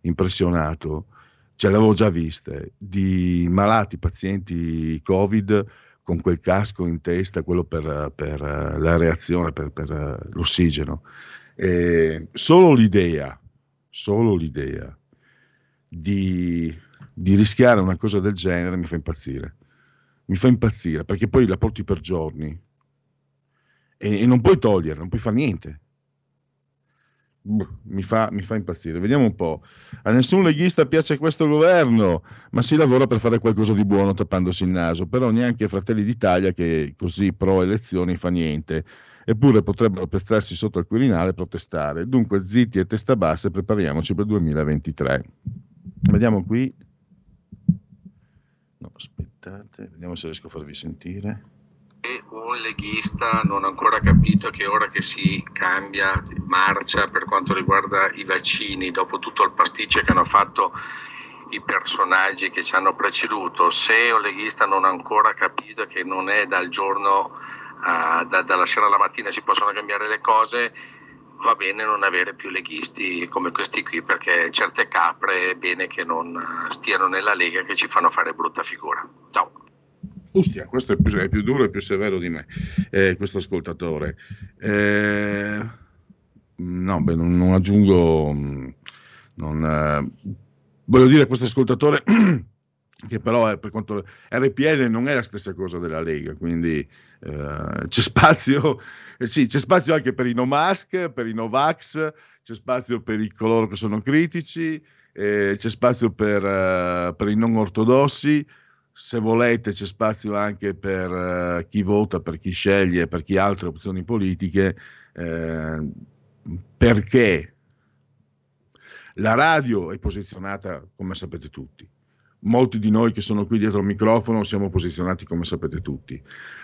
impressionato, ce le avevo già viste, di malati, pazienti Covid con quel casco in testa, quello per la reazione, per l'ossigeno. Solo l'idea di rischiare una cosa del genere mi fa impazzire, perché poi la porti per giorni e non puoi togliere, non puoi fare niente. Mi fa impazzire. Vediamo un po'. A nessun leghista piace questo governo, ma si lavora per fare qualcosa di buono tappandosi il naso, però neanche Fratelli d'Italia, che così pro elezioni, fa niente, eppure potrebbero piazzarsi sotto al Quirinale e protestare. Dunque zitti e testa bassa e prepariamoci per 2023. Vediamo qui. No, aspettate, vediamo se riesco a farvi sentire. Un leghista non ha ancora capito che ora che si cambia marcia per quanto riguarda i vaccini, dopo tutto il pasticcio che hanno fatto i personaggi che ci hanno preceduto, se un leghista non ha ancora capito che non è dal giorno dalla sera alla mattina si possono cambiare le cose, va bene non avere più leghisti come questi qui, perché certe capre è bene che non stiano nella Lega, che ci fanno fare brutta figura. Ciao. Ustia, questo è più duro e più severo di me, questo ascoltatore. Non aggiungo, voglio dire, questo ascoltatore che però è, per quanto RPL non è la stessa cosa della Lega, quindi c'è spazio, sì, c'è spazio anche per i no mask, per i no vax, c'è spazio per coloro che sono critici, c'è spazio per i non ortodossi. Se volete c'è spazio anche per chi vota, per chi sceglie, per chi ha altre opzioni politiche, perché la radio è posizionata, come sapete tutti, molti di noi che sono qui dietro al microfono siamo posizionati come sapete tutti,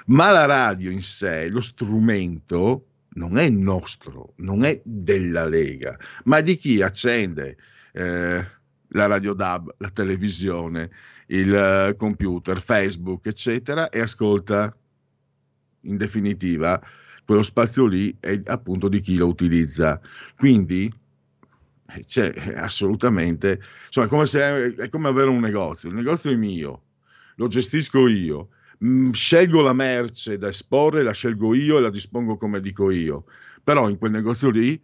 ma la radio in sé, lo strumento, non è nostro, non è della Lega, ma di chi accende la radio DAB, la televisione, il computer, Facebook, eccetera, e ascolta. In definitiva, quello spazio lì è appunto di chi lo utilizza. Quindi c'è assolutamente, insomma, è come avere un negozio. Il negozio è mio, lo gestisco io, scelgo la merce da esporre, la scelgo io e la dispongo come dico io. Però in quel negozio lì,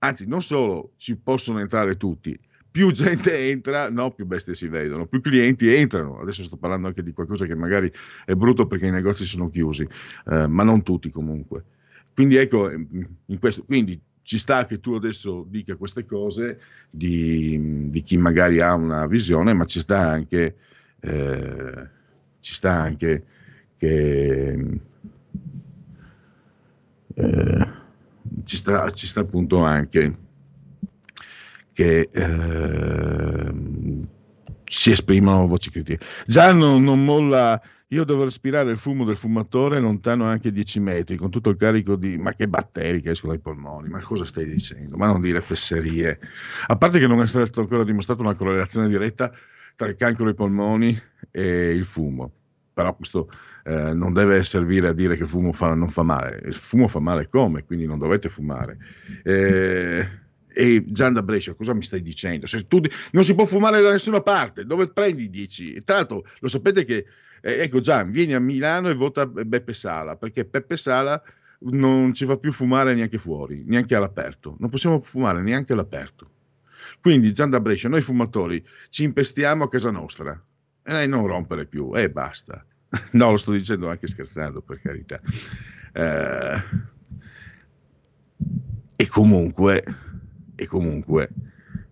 anzi, non solo ci possono entrare tutti, più gente entra, no, più bestie si vedono, più clienti entrano. Adesso sto parlando anche di qualcosa che magari è brutto perché i negozi sono chiusi, ma non tutti comunque. Quindi ecco, in questo, quindi ci sta che tu adesso dica queste cose di chi magari ha una visione, ma ci sta anche che ci sta appunto anche che si esprimono voci critiche. Già non molla, io devo respirare il fumo del fumatore lontano anche 10 metri, con tutto il carico di, ma che batteri che escono dai polmoni, ma cosa stai dicendo? Ma non dire fesserie. A parte che non è stata ancora dimostrata una correlazione diretta tra il cancro dei polmoni e il fumo, però questo non deve servire a dire che il fumo non fa male. Il fumo fa male come? Quindi non dovete fumare. E Gian da Brescia, cosa mi stai dicendo? Se tu non si può fumare da nessuna parte, dove prendi 10? Tra l'altro lo sapete che, ecco Gian, vieni a Milano e vota Beppe Sala, perché Beppe Sala non ci fa più fumare neanche fuori, neanche all'aperto, non possiamo fumare neanche all'aperto. Quindi Gian da Brescia, noi fumatori ci impestiamo a casa nostra e lei non rompere più e basta. No, lo sto dicendo anche scherzando, per carità. E comunque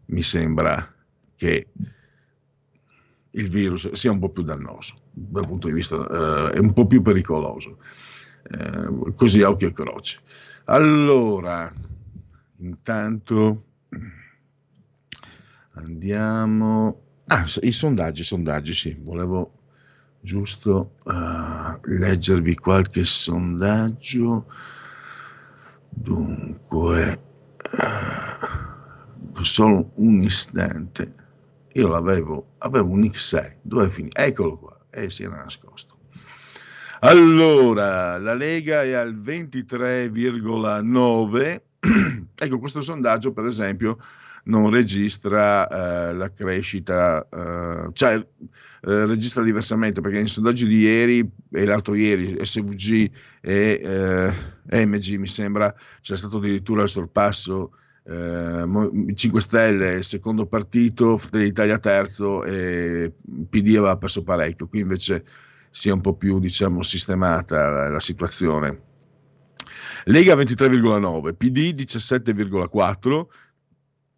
mi sembra che il virus sia un po' più dannoso, dal punto di vista è un po' più pericoloso, così a occhio e croce. Allora, intanto andiamo... Ah, i sondaggi, sì, volevo giusto leggervi qualche sondaggio. Dunque... solo un istante, io l'avevo, avevo un X6, dove è finito? Eccolo qua, e si era nascosto. Allora, la Lega è al 23,9%, ecco, questo sondaggio per esempio non registra la crescita, registra diversamente, perché nei sondaggi di ieri e l'altro ieri, SVG e MG mi sembra, c'è stato addirittura il sorpasso, 5 Stelle secondo partito, Fratelli d'Italia terzo e PD aveva perso parecchio, qui invece si è un po' più, diciamo, sistemata la situazione. Lega 23,9, PD 17,4,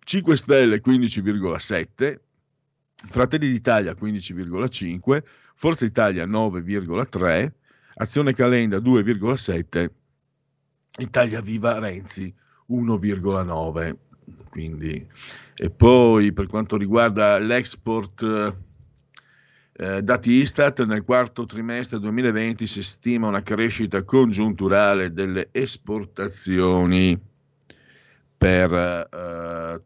5 Stelle 15,7, Fratelli d'Italia 15,5, Forza Italia 9,3, Azione Calenda 2,7, Italia Viva Renzi 1,9. Quindi, e poi per quanto riguarda l'export, dati Istat, nel quarto trimestre 2020 si stima una crescita congiunturale delle esportazioni per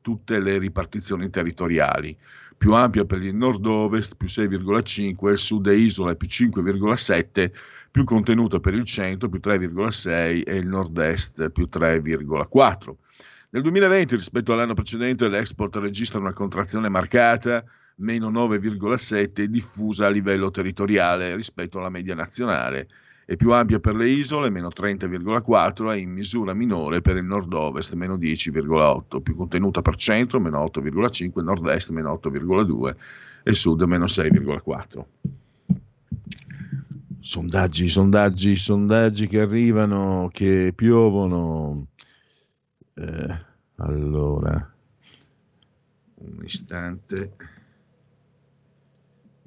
tutte le ripartizioni territoriali, più ampia per il nord-ovest, più 6,5, il sud e isola più 5,7, più contenuta per il centro, più 3,6 e il nord-est più 3,4. Nel 2020 rispetto all'anno precedente l'export registra una contrazione marcata, meno 9,7, diffusa a livello territoriale rispetto alla media nazionale, è più ampia per le isole, meno 30,4, e in misura minore per il nord-ovest, meno 10,8, più contenuta per centro, meno 8,5, nord-est, meno 8,2 e sud, meno 6,4. Sondaggi che arrivano, che piovono. Allora, un istante.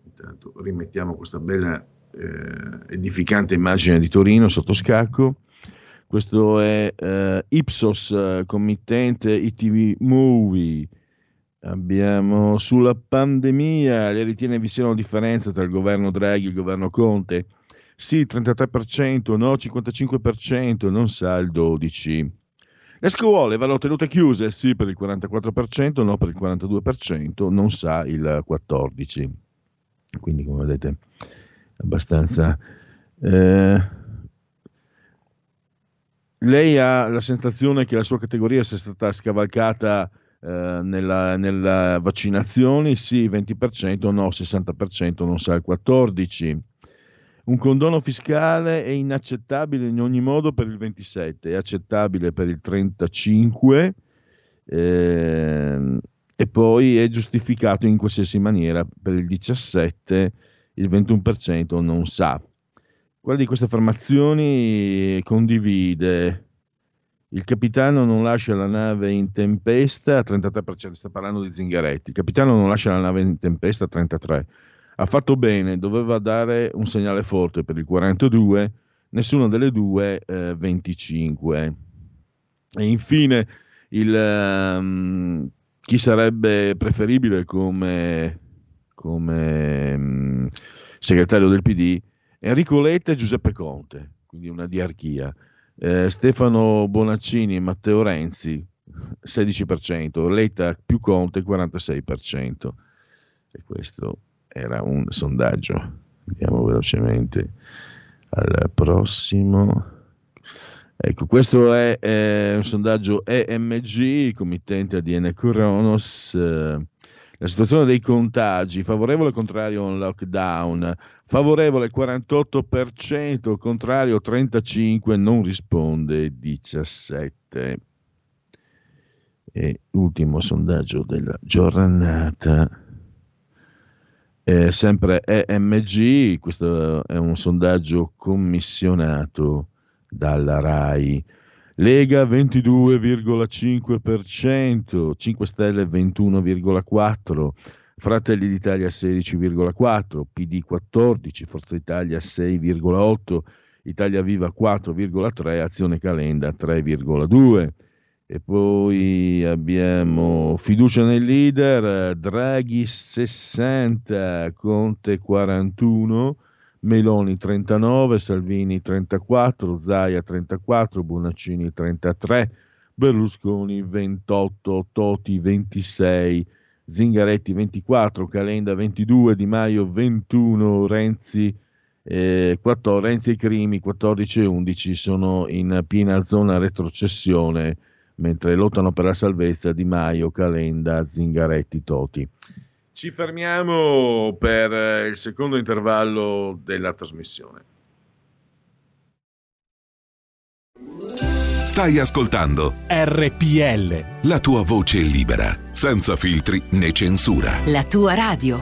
Intanto rimettiamo questa bella edificante immagine di Torino sotto scacco. Questo è Ipsos, committente ITV Movie. Abbiamo sulla pandemia, le ritiene vi sia una differenza tra il governo Draghi e il governo Conte? Sì, 33%, no, 55%, non sa il 12%. Le scuole vanno tenute chiuse? Sì, per il 44%, no, per il 42%, non sa il 14%. Quindi, come vedete, abbastanza. Lei ha la sensazione che la sua categoria sia stata scavalcata nella vaccinazione? Sì, 20%, no, 60%, non sa il 14%. Un condono fiscale è inaccettabile in ogni modo per il 27%, è accettabile per il 35%. E poi è giustificato in qualsiasi maniera per il 17%, il 21% non sa. Quale di queste affermazioni condivide? Il capitano non lascia la nave in tempesta, 33%, sta parlando di Zingaretti. Il capitano non lascia la nave in tempesta, 33%. Ha fatto bene, doveva dare un segnale forte per il 42%, nessuna delle due, 25%. E infine il... chi sarebbe preferibile come segretario del PD? Enrico Letta e Giuseppe Conte, quindi una diarchia. Stefano Bonaccini e Matteo Renzi, 16%, Letta più Conte, 46%. E questo era un sondaggio. Andiamo velocemente al prossimo. Ecco, questo è un sondaggio EMG, committente ADN Coronos. La situazione dei contagi, favorevole o contrario a un lockdown? Favorevole 48%, contrario 35%, non risponde 17%. E ultimo sondaggio della giornata. Sempre EMG, questo è un sondaggio commissionato dalla RAI. Lega 22,5%, 5 Stelle 21,4%, Fratelli d'Italia 16,4%, PD 14%, Forza Italia 6,8%, Italia Viva 4,3%, Azione Calenda 3,2%. E poi abbiamo fiducia nel leader, Draghi 60%, Conte 41%, Meloni 39%, Salvini 34%, Zaia 34%, Bonaccini 33%, Berlusconi 28, Toti 26, Zingaretti 24, Calenda 22, Di Maio 21, Renzi 14, Renzi e Crimi 14 e 11 sono in piena zona retrocessione, mentre lottano per la salvezza Di Maio, Calenda, Zingaretti, Toti. Ci fermiamo per il secondo intervallo della trasmissione. Stai ascoltando RPL, la tua voce libera, senza filtri né censura. La tua radio.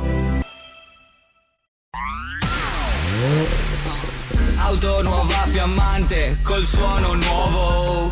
Auto nuova fiammante col suono nuovo,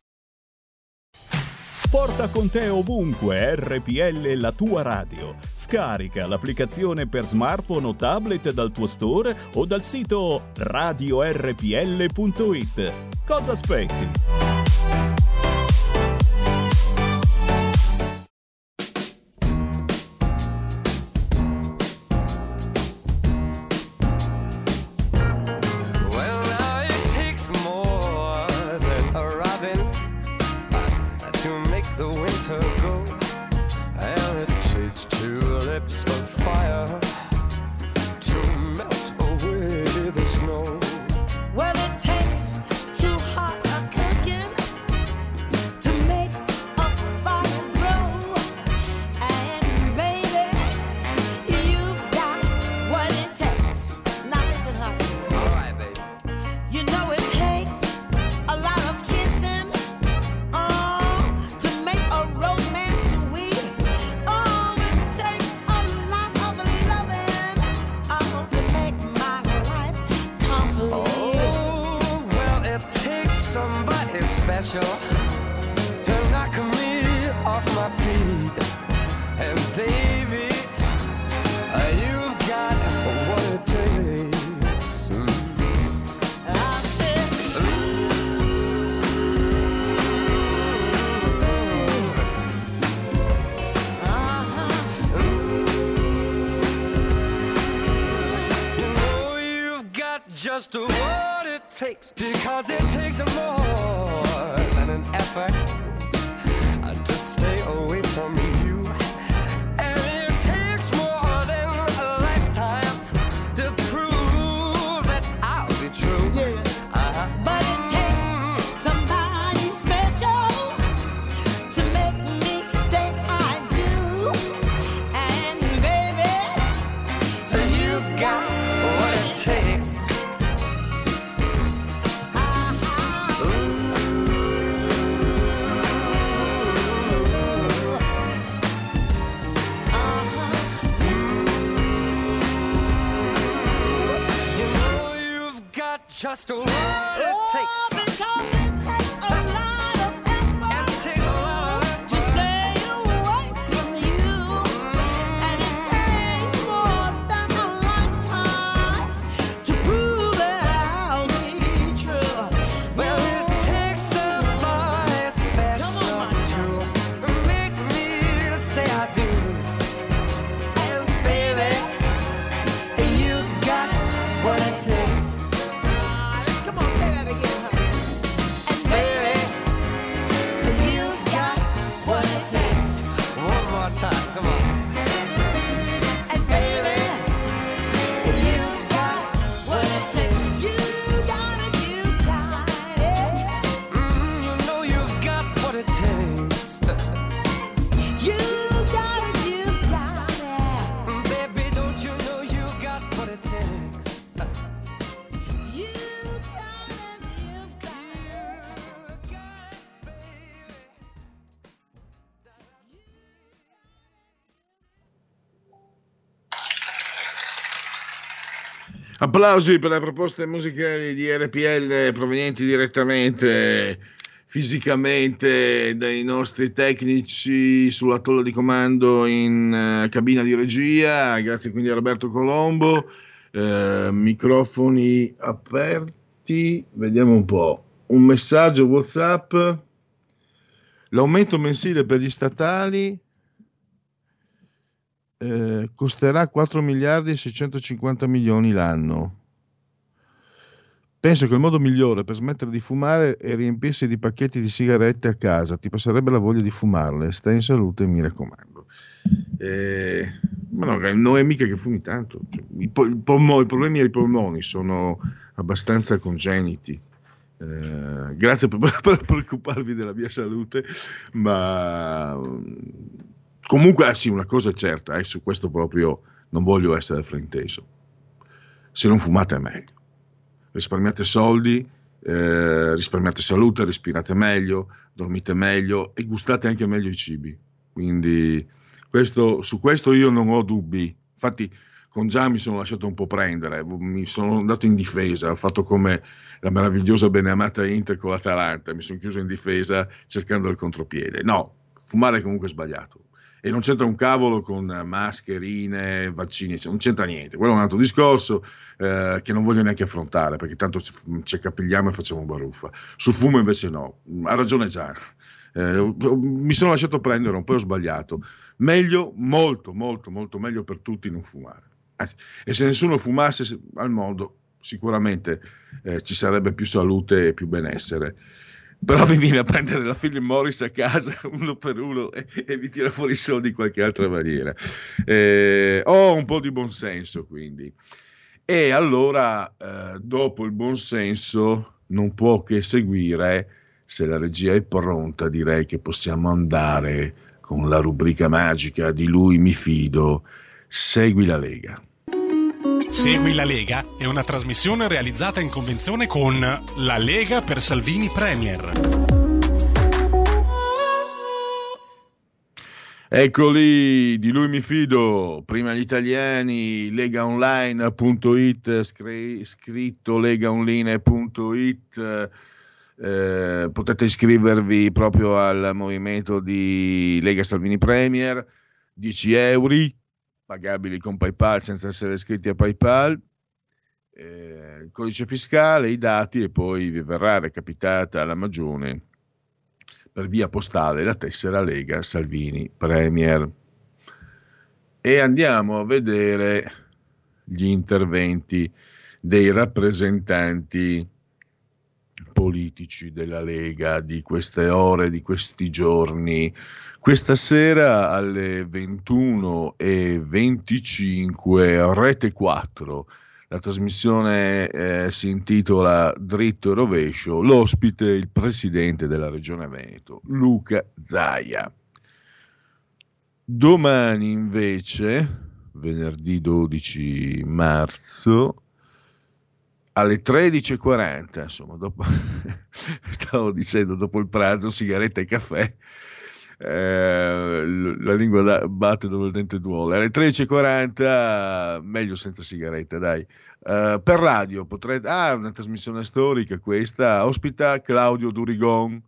Porta con te ovunque RPL, la tua radio. Scarica l'applicazione per smartphone o tablet dal tuo store o dal sito radiorpl.it. Cosa aspetti? Just what it takes, because it takes more than an effort to stay away from you. And it takes more than a lifetime to prove that I'll be true. Yeah. Uh-huh. But it takes somebody special to make me say I do. And baby, you got what it takes. Just what it takes. Applausi per le proposte musicali di RPL provenienti direttamente, fisicamente, dai nostri tecnici sulla tolla di comando in cabina di regia. Grazie quindi a Roberto Colombo. Microfoni aperti. Giorgetti, vediamo un po', un messaggio WhatsApp, l'aumento mensile per gli statali costerà 4 miliardi e 650 milioni l'anno. Penso che il modo migliore per smettere di fumare è riempirsi di pacchetti di sigarette a casa, ti passerebbe la voglia di fumarle, stai in salute mi raccomando. Ma no, non è mica che fumi tanto, i problemi ai polmoni sono abbastanza congeniti. Grazie per preoccuparvi della mia salute, ma comunque sì, una cosa è certa, su questo proprio non voglio essere frainteso, se non fumate è meglio. Risparmiate soldi, risparmiate salute, respirate meglio, dormite meglio e gustate anche meglio i cibi. Quindi su questo io non ho dubbi. Infatti con Già mi sono lasciato un po' prendere, mi sono andato in difesa, ho fatto come la meravigliosa beneamata Inter con l'Atalanta, mi sono chiuso in difesa cercando il contropiede. No, fumare è comunque sbagliato. E non c'entra un cavolo con mascherine, vaccini, non c'entra niente. Quello è un altro discorso che non voglio neanche affrontare, perché tanto ci accapigliamo e facciamo baruffa. Sul fumo invece no, ha ragione Già. Mi sono lasciato prendere, un po' ho sbagliato. Meglio, molto, molto, molto meglio per tutti non fumare. Anzi, e se nessuno fumasse al mondo, sicuramente ci sarebbe più salute e più benessere. Però vi viene a prendere la Philip Morris a casa uno per uno e vi tira fuori i soldi in qualche altra maniera. Ho un po' di buonsenso quindi. E allora dopo il buonsenso non può che seguire, se la regia è pronta direi che possiamo andare con la rubrica magica di Lui mi fido, Segui la Lega. Segui la Lega è una trasmissione realizzata in convenzione con La Lega per Salvini Premier. Eccoli, di Lui mi fido, prima gli italiani, legaonline.it, scritto legaonline.it. Potete iscrivervi proprio al movimento di Lega Salvini Premier, 10 euro. Pagabili con PayPal senza essere iscritti a PayPal, il codice fiscale, i dati e poi vi verrà recapitata alla Magione per via postale la tessera Lega Salvini Premier. E andiamo a vedere gli interventi dei rappresentanti politici della Lega di queste ore, di questi giorni. Questa sera alle 21:25 Rete 4, la trasmissione si intitola Dritto e Rovescio, l'ospite il presidente della Regione Veneto, Luca Zaia. Domani invece, venerdì 12 marzo, alle 13:40, insomma, dopo, stavo dicendo dopo il pranzo, sigaretta e caffè, la lingua batte dove il dente duole. Alle 13:40 meglio senza sigaretta, dai. Per radio potrete, una trasmissione storica questa, ospita Claudio Durigon,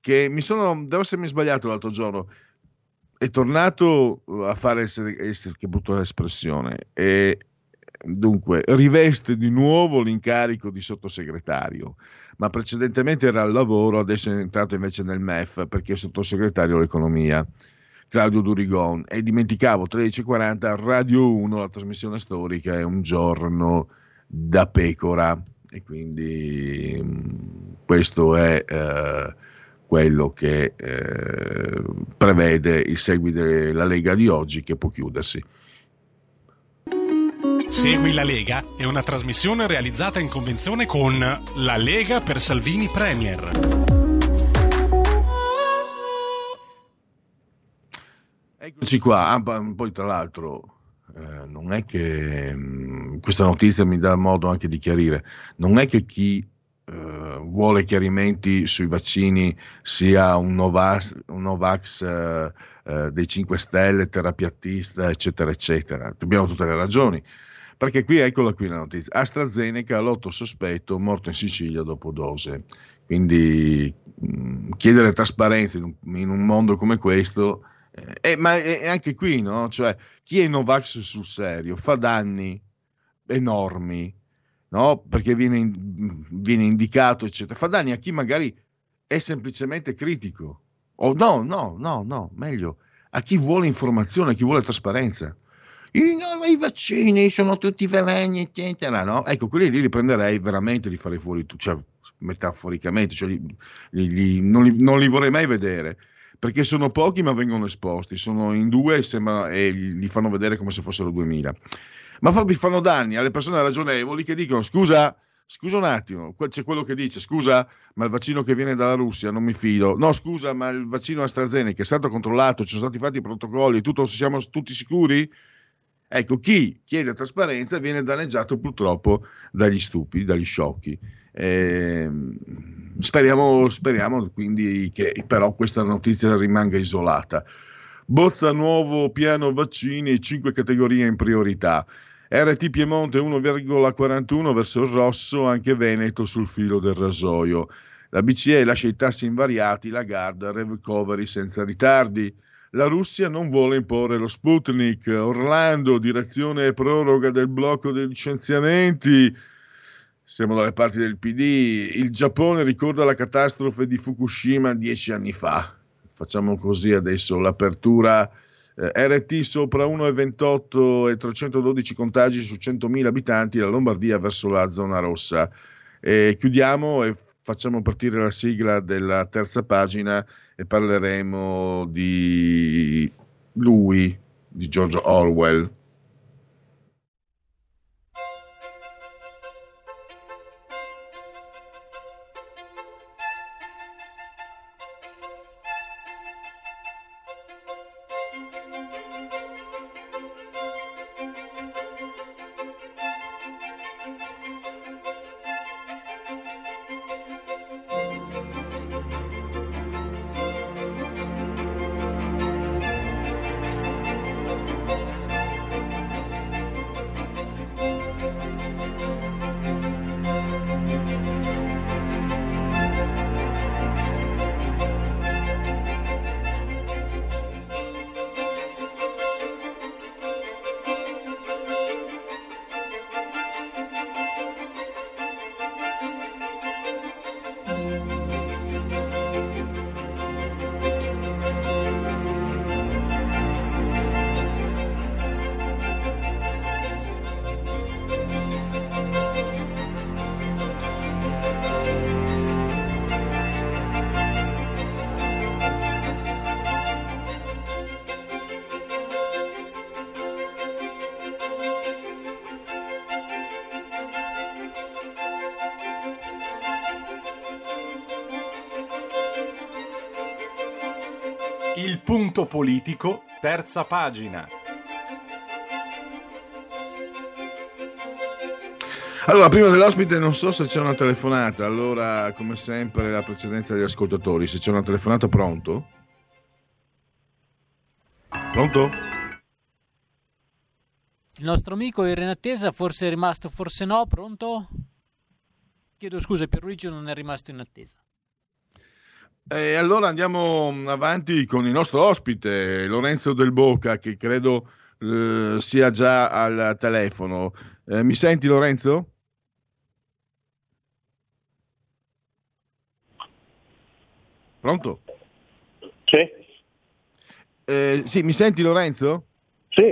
che devo essermi sbagliato l'altro giorno, è tornato a fare che brutta espressione, e dunque riveste di nuovo l'incarico di sottosegretario, ma precedentemente era al lavoro, adesso è entrato invece nel MEF perché è sottosegretario all'economia, Claudio Durigon. E dimenticavo, 13:40 Radio 1, la trasmissione storica è Un giorno da pecora, e quindi questo è quello che prevede il Segui la Lega di oggi, che può chiudersi. Segui la Lega è una trasmissione realizzata in convenzione con La Lega per Salvini Premier. Eccoci qua, poi tra l'altro non è che questa notizia mi dà modo anche di chiarire, non è che chi vuole chiarimenti sui vaccini sia un Novax dei 5 Stelle, terapiattista, eccetera, eccetera. Abbiamo tutte le ragioni. Perché qui, eccola qui la notizia, AstraZeneca, lotto sospetto, morto in Sicilia dopo dose. Quindi chiedere trasparenza in un mondo come questo, ma è anche qui, no? Cioè, chi è Novax sul serio fa danni enormi no? Perché viene indicato, eccetera, fa danni a chi magari è semplicemente critico, o no, meglio, a chi vuole informazione, a chi vuole trasparenza. I vaccini sono tutti veleni, eccetera, no? Ecco, quelli lì li prenderei veramente, li farei fuori, cioè, metaforicamente, cioè, non li vorrei mai vedere, perché sono pochi ma vengono esposti, sono in due e li fanno vedere come se fossero 2000. Ma vi fanno danni alle persone ragionevoli che dicono scusa un attimo, c'è quello che dice scusa ma il vaccino che viene dalla Russia non mi fido, no scusa ma il vaccino AstraZeneca è stato controllato, ci sono stati fatti i protocolli, siamo tutti sicuri? Ecco, chi chiede trasparenza viene danneggiato purtroppo dagli stupidi, dagli sciocchi. Speriamo quindi che però questa notizia rimanga isolata. Bozza nuovo piano vaccini, 5 categorie in priorità. RT Piemonte 1,41 verso il rosso, anche Veneto sul filo del rasoio. La BCE lascia i tassi invariati, la Lagarde recovery senza ritardi. La Russia non vuole imporre lo Sputnik. Orlando, direzione e proroga del blocco dei licenziamenti. Siamo dalle parti del PD. Il Giappone ricorda la catastrofe di Fukushima 10 anni fa. Facciamo così adesso l'apertura. RT sopra 1,28 e 312 contagi su 100.000 abitanti. La Lombardia verso la zona rossa. Chiudiamo e facciamo partire la sigla della terza pagina e parleremo di lui, di George Orwell. Punto politico, terza pagina. Allora, prima dell'ospite non so se c'è una telefonata, allora come sempre la precedenza degli ascoltatori, se c'è una telefonata pronto? Pronto? Il nostro amico era in attesa, forse è rimasto, forse no, pronto? Chiedo scusa, Pierluigi non è rimasto in attesa. E allora andiamo avanti con il nostro ospite, Lorenzo Del Boca, che credo sia già al telefono. Mi senti, Lorenzo? Pronto? Sì. Sì, mi senti, Lorenzo? Sì.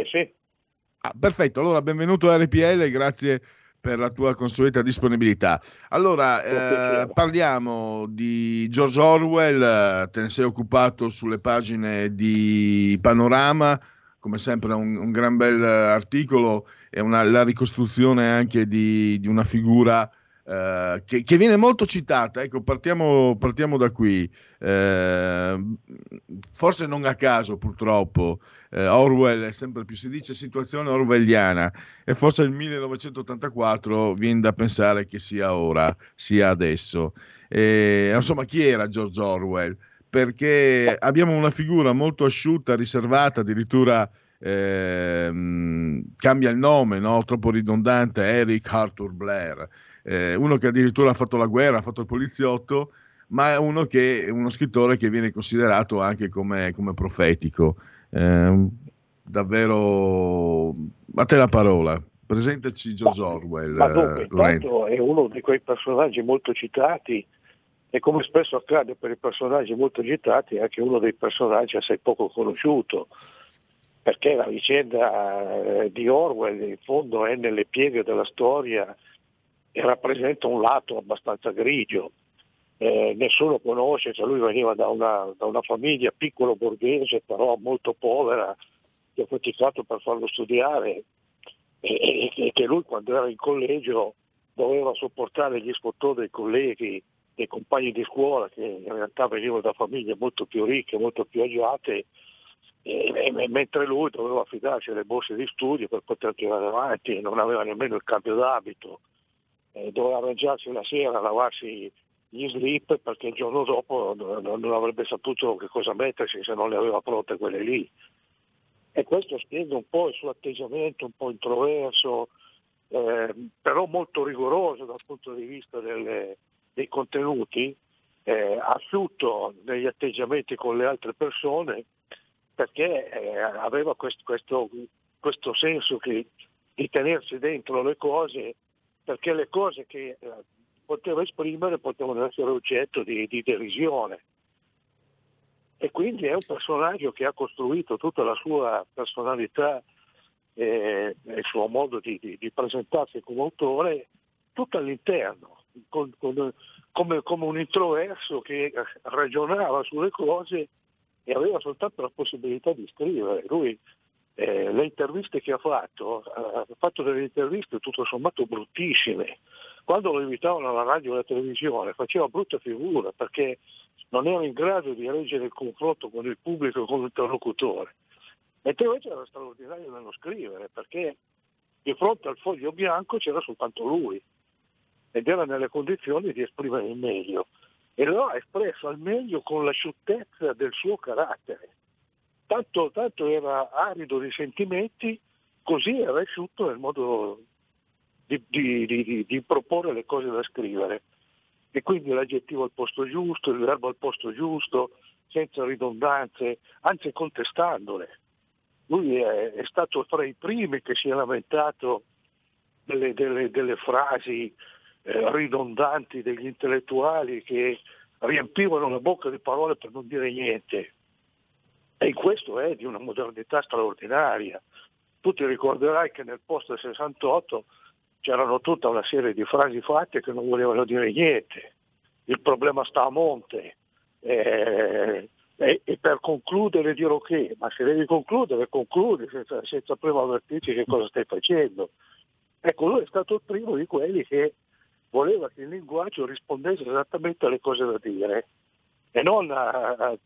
Ah, perfetto, allora benvenuto a RPL, grazie per la tua consueta disponibilità. Allora, parliamo di George Orwell, te ne sei occupato sulle pagine di Panorama, come sempre un gran bel articolo, e la ricostruzione anche di una figura che viene molto citata. Ecco, partiamo da qui. Forse non a caso, purtroppo, Orwell è sempre più, si dice, situazione orwelliana, e forse il 1984 viene da pensare che sia ora, sia adesso. Insomma, chi era George Orwell? Perché abbiamo una figura molto asciutta, riservata, addirittura cambia il nome, no? Troppo ridondante, Eric Arthur Blair. Uno che addirittura ha fatto la guerra, ha fatto il poliziotto, ma è uno scrittore che viene considerato anche come profetico. Davvero, a te la parola. Presentaci George Orwell. Ma dunque, Lorenzo è uno di quei personaggi molto citati, e come spesso accade per i personaggi molto citati è anche uno dei personaggi assai poco conosciuto, perché la vicenda di Orwell in fondo è nelle pieghe della storia e rappresenta un lato abbastanza grigio. Nessuno conosce, cioè lui veniva da una famiglia piccolo borghese però molto povera, che ha faticato per farlo studiare, e che lui quando era in collegio doveva sopportare gli sfottoni dei colleghi, dei compagni di scuola che in realtà venivano da famiglie molto più ricche, molto più agiate, e mentre lui doveva affidarsi alle borse di studio per poter tirare avanti, non aveva nemmeno il cambio d'abito, doveva arrangiarsi la sera, lavarsi gli slip perché il giorno dopo non avrebbe saputo che cosa mettersi se non le aveva pronte quelle lì. E questo spiega un po' il suo atteggiamento un po' introverso, però molto rigoroso dal punto di vista dei contenuti, asciutto negli atteggiamenti con le altre persone, perché aveva questo senso di tenersi dentro le cose, perché le cose che poteva esprimere potevano essere oggetto di derisione. E quindi è un personaggio che ha costruito tutta la sua personalità e il suo modo di presentarsi come autore tutto all'interno, come un introverso che ragionava sulle cose e aveva soltanto la possibilità di scrivere. Lui le interviste che ha fatto delle interviste tutto sommato bruttissime. Quando lo invitavano alla radio e alla televisione faceva brutta figura perché non era in grado di reggere il confronto con il pubblico e con l'interlocutore. E invece era straordinario nello scrivere, perché di fronte al foglio bianco c'era soltanto lui ed era nelle condizioni di esprimere il meglio, e lo ha espresso al meglio con l'asciuttezza del suo carattere. Tanto era arido di sentimenti, così era asciutto nel modo di proporre le cose da scrivere. E quindi l'aggettivo al posto giusto, il verbo al posto giusto, senza ridondanze, anzi contestandole. Lui è stato fra i primi che si è lamentato delle frasi ridondanti degli intellettuali che riempivano la bocca di parole per non dire niente. E in questo è di una modernità straordinaria. Tu ti ricorderai che nel post del 68 c'erano tutta una serie di frasi fatte che non volevano dire niente, il problema sta a monte, e per concludere dirò che, ma se devi concludere, concludi senza prima avvertirci che cosa stai facendo. Ecco, lui è stato il primo di quelli che voleva che il linguaggio rispondesse esattamente alle cose da dire e non a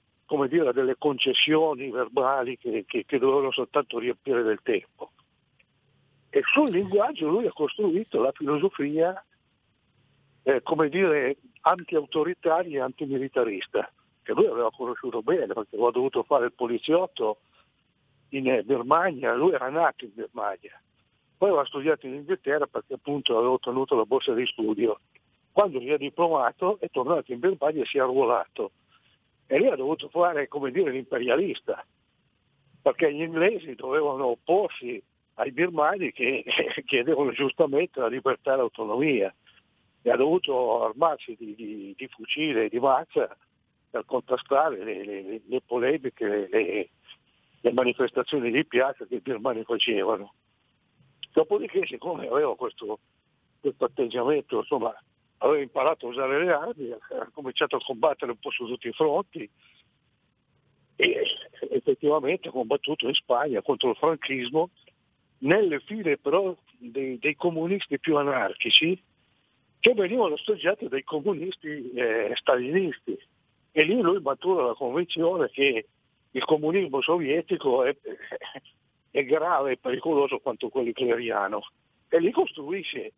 delle concessioni verbali che dovevano soltanto riempire del tempo. E sul linguaggio lui ha costruito la filosofia anti-autoritaria e antimilitarista, che lui aveva conosciuto bene perché aveva dovuto fare il poliziotto in Birmania. Lui era nato in Birmania, poi aveva studiato in Inghilterra perché appunto aveva ottenuto la borsa di studio. Quando si è diplomato è tornato in Birmania e si è arruolato, e lì ha dovuto fare l'imperialista, perché gli inglesi dovevano opporsi ai birmani che chiedevano giustamente la libertà e l'autonomia, e ha dovuto armarsi di fucile e di mazza per contrastare le polemiche, le manifestazioni di piazza che i birmani facevano. Dopodiché, siccome aveva questo atteggiamento, insomma, aveva imparato a usare le armi, ha cominciato a combattere un po' su tutti i fronti, e effettivamente ha combattuto in Spagna contro il franchismo, nelle file però dei comunisti più anarchici, che venivano osteggiati dai comunisti stalinisti. E lì lui matura la convinzione che il comunismo sovietico è grave e pericoloso quanto quello hitleriano, e lì costruisce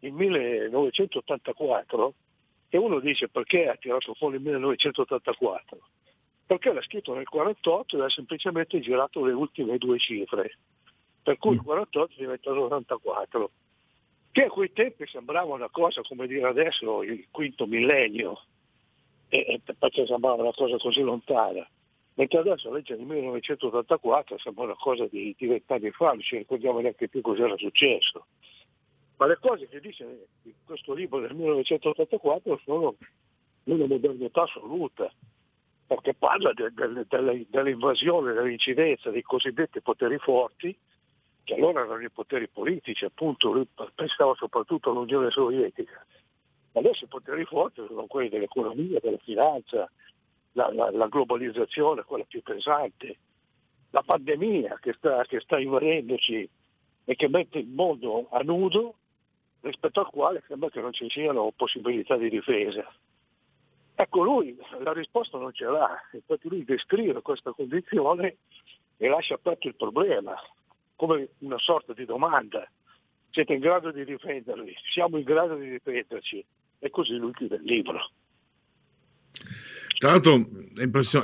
il 1984, e uno dice perché ha tirato fuori il 1984? Perché l'ha scritto nel 1948 e ha semplicemente girato le ultime due cifre, per cui il 48 è diventato 84, che a quei tempi sembrava una cosa, come dire adesso il quinto millennio, perché sembrava una cosa così lontana. mentre adesso la legge del 1984 sembra una cosa di 20 anni fa, non ci ricordiamo neanche più cos'era successo. Ma le cose che dice questo libro del 1984 sono una modernità assoluta, perché parla dell'invasione, dell'incidenza dei cosiddetti poteri forti, che allora erano i poteri politici, appunto, lui pensava soprattutto all'Unione Sovietica. Adesso i poteri forti sono quelli dell'economia, della finanza, la globalizzazione, quella più pesante, la pandemia che sta invadendoci e che mette il mondo a nudo, rispetto al quale sembra che non ci siano possibilità di difesa. Ecco, lui la risposta non ce l'ha, infatti lui descrive questa condizione e lascia aperto il problema, come una sorta di domanda: siete in grado di difendervi? Siamo in grado di difenderci? E così lui chiude il libro. Tra l'altro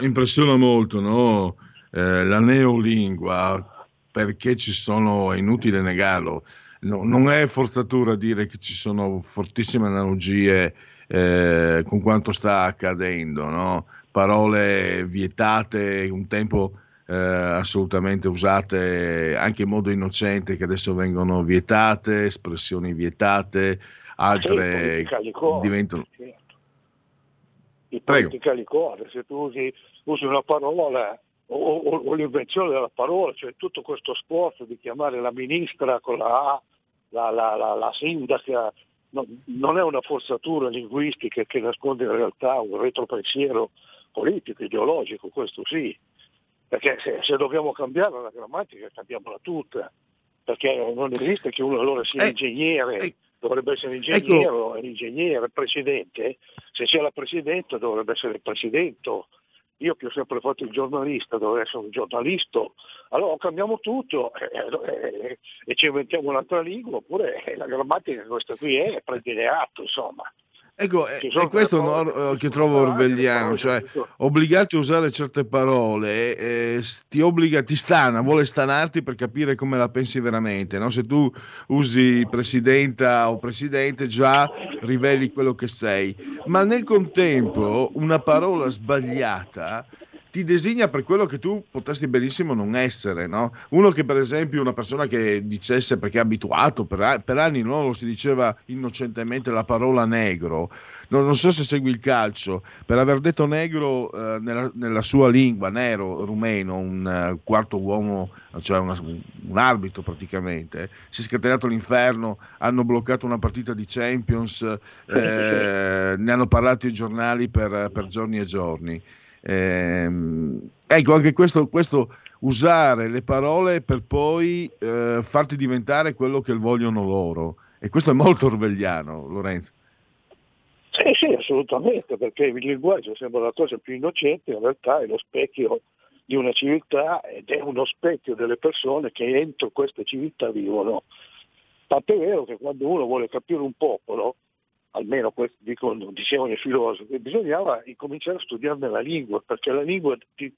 impressiona molto, no? La neolingua, perché ci sono, è inutile negarlo, no, non è forzatura dire che ci sono fortissime analogie con quanto sta accadendo, no? Parole vietate un tempo assolutamente usate anche in modo innocente, che adesso vengono vietate, espressioni vietate, altre diventano... Il politicalicore, se tu usi una parola o l'invenzione della parola, cioè tutto questo sforzo di chiamare la ministra con la A, la sindaca, no, non è una forzatura linguistica che nasconde in realtà un retropensiero politico, ideologico, questo sì, perché se dobbiamo cambiare la grammatica, cambiamola tutta, perché non esiste che uno allora sia ingegnere. Dovrebbe essere ingegnero, ecco. L'ingegnere, presidente, se c'è la presidente dovrebbe essere il presidente. Io che ho sempre fatto il giornalista dovrei essere un giornalista. Allora cambiamo tutto e ci inventiamo un'altra lingua, oppure la grammatica questa qui è, prendine atto, insomma. Ecco, è questo che trovo orwelliano, cioè obbligarti a usare certe parole, vuole stanarti per capire come la pensi veramente, no? Se tu usi presidenta o presidente già riveli quello che sei, ma nel contempo una parola sbagliata ti designa per quello che tu potresti benissimo non essere, no? Uno che, per esempio, una persona che dicesse, perché è abituato per anni, no? Lo si diceva innocentemente la parola negro, non so se segui il calcio, per aver detto negro nella sua lingua, nero rumeno, un quarto uomo, cioè un arbitro praticamente, si è scatenato l'inferno, hanno bloccato una partita di Champions, ne hanno parlato i giornali per giorni e giorni. Ecco, anche questo usare le parole per poi farti diventare quello che vogliono loro, e questo è molto orwelliano, Lorenzo. Sì, assolutamente, perché il linguaggio sembra la cosa più innocente, in realtà è lo specchio di una civiltà ed è uno specchio delle persone che entro questa civiltà vivono. Tant'è vero che quando uno vuole capire un popolo, almeno questo dicevano i filosofi, bisognava incominciare a studiarne la lingua, perché la lingua ti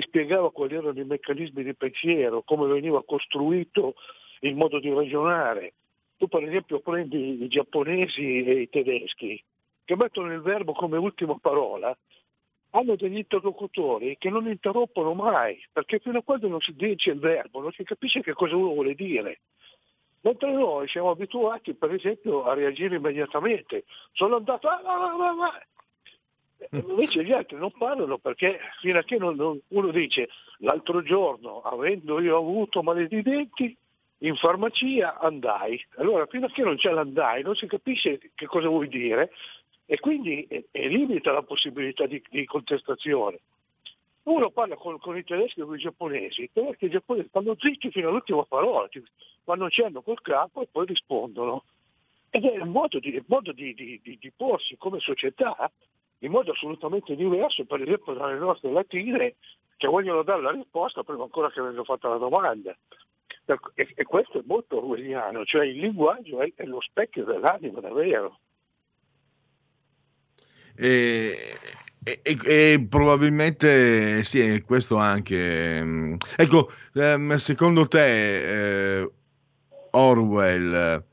spiegava quali erano i meccanismi di pensiero, come veniva costruito il modo di ragionare. Tu per esempio prendi i giapponesi e i tedeschi, che mettono il verbo come ultima parola, hanno degli interlocutori che non interrompono mai, perché fino a quando non si dice il verbo non si capisce che cosa uno vuole dire. Mentre noi siamo abituati, per esempio, a reagire immediatamente. Sono andato... Invece gli altri non parlano, perché fino a che uno dice: l'altro giorno, avendo io avuto male di denti, in farmacia andai. Allora, fino a che non c'è l'andai, non si capisce che cosa vuoi dire, e quindi limita la possibilità di contestazione. Uno parla con i tedeschi e con i giapponesi, però i giapponesi stanno zitti fino all'ultima parola, quando accendono col capo e poi rispondono. Ed è un modo di porsi come società in modo assolutamente diverso, per esempio, dalle nostre latine, che vogliono dare la risposta prima ancora che venga fatta la domanda. E questo è molto orwelliano, cioè il linguaggio è lo specchio dell'anima, davvero. E probabilmente sì, questo anche. Ecco, secondo te Orwell,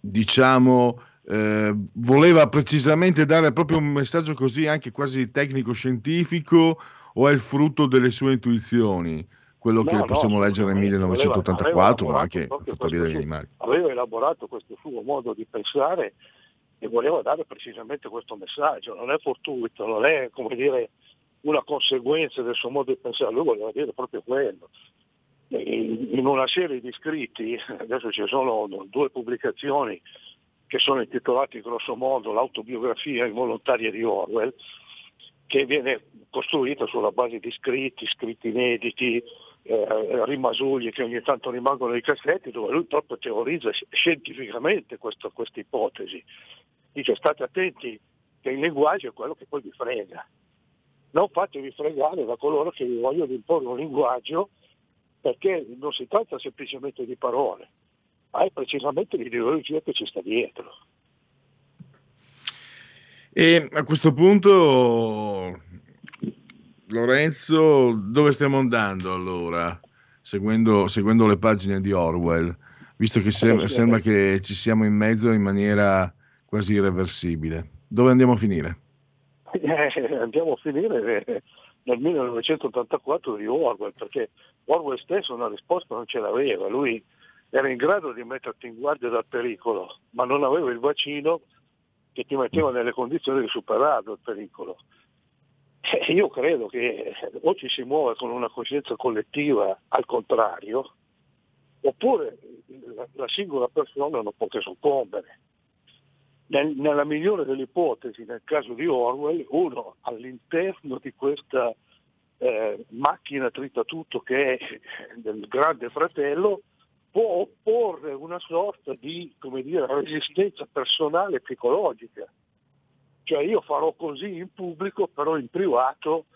diciamo, voleva precisamente dare proprio un messaggio così anche quasi tecnico-scientifico, o è il frutto delle sue intuizioni? Quello no, che possiamo leggere nel 1984, ma anche Fattoria degli animali. Aveva elaborato questo suo modo di pensare e voleva dare precisamente questo messaggio. Non è fortuito, non è, come dire, una conseguenza del suo modo di pensare, lui voleva dire proprio quello. In una serie di scritti, adesso ci sono due pubblicazioni che sono intitolate grosso modo l'autobiografia involontaria di Orwell, che viene costruita sulla base di scritti inediti, rimasugli che ogni tanto rimangono nei cassetti, dove lui proprio teorizza scientificamente questa ipotesi. Dice: state attenti che il linguaggio è quello che poi vi frega, non fatevi fregare da coloro che vi vogliono imporre un linguaggio, perché non si tratta semplicemente di parole, ma è precisamente l'ideologia che ci sta dietro. E a questo punto, Lorenzo, dove stiamo andando allora, seguendo le pagine di Orwell, visto che sembra che ci siamo in mezzo in maniera quasi irreversibile? Dove andiamo a finire? Andiamo a finire nel 1984 di Orwell, perché Orwell stesso una risposta non ce l'aveva. Lui era in grado di metterti in guardia dal pericolo, ma non aveva il vaccino che ti metteva nelle condizioni di superarlo il pericolo. Io credo che o ci si muove con una coscienza collettiva al contrario, oppure la singola persona non può che soccombere. Nella migliore delle ipotesi, nel caso di Orwell, uno all'interno di questa macchina tritatutto che è del Grande Fratello può opporre una sorta di, come dire, resistenza personale e psicologica. Cioè, io farò così in pubblico, però in privato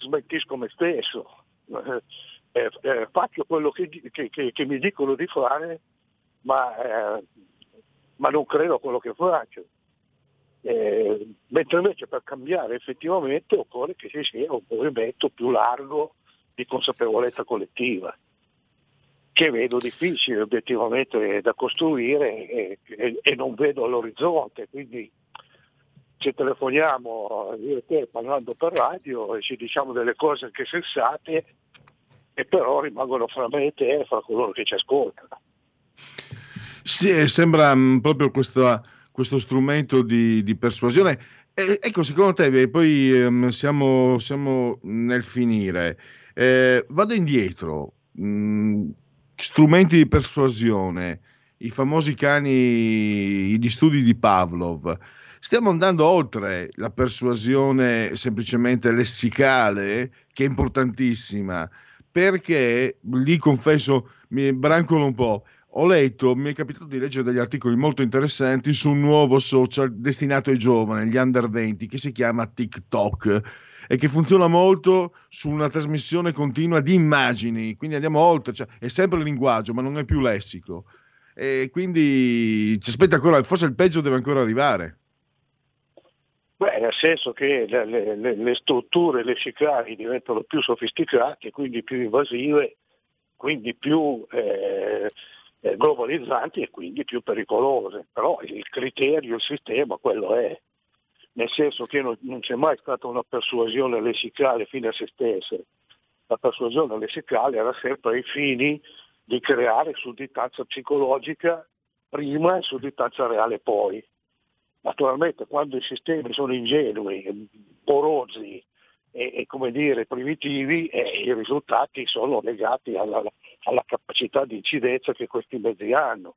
smentisco me stesso, faccio quello che mi dicono di fare, ma non credo a quello che faccio. Mentre invece per cambiare effettivamente occorre che ci sia un movimento più largo di consapevolezza collettiva, che vedo difficile obiettivamente da costruire e non vedo all'orizzonte. Quindi ci telefoniamo io e te parlando per radio e ci diciamo delle cose anche sensate, e però rimangono fra me e te e fra coloro che ci ascoltano. Sì, sembra proprio questo strumento di persuasione. Ecco, secondo te, poi siamo nel finire, vado indietro. Strumenti di persuasione, i famosi cani gli studi di Pavlov. Stiamo andando oltre la persuasione semplicemente lessicale, che è importantissima, perché lì, confesso, mi brancolo un po', mi è capitato di leggere degli articoli molto interessanti su un nuovo social destinato ai giovani, gli under 20, che si chiama TikTok, e che funziona molto su una trasmissione continua di immagini. Quindi andiamo oltre, cioè è sempre il linguaggio, ma non è più lessico, e quindi ci aspetta ancora, forse il peggio deve ancora arrivare. Beh, nel senso che le strutture lessicali diventano più sofisticate, quindi più invasive, quindi più globalizzanti e quindi più pericolose, però il criterio, il sistema, quello è. Nel senso che non c'è mai stata una persuasione lessicale fine a se stessa. La persuasione lessicale era sempre ai fini di creare sudditanza psicologica prima e sudditanza reale poi. Naturalmente, quando i sistemi sono ingenui, porosi e come dire primitivi, i risultati sono legati alla capacità di incidenza che questi mezzi hanno.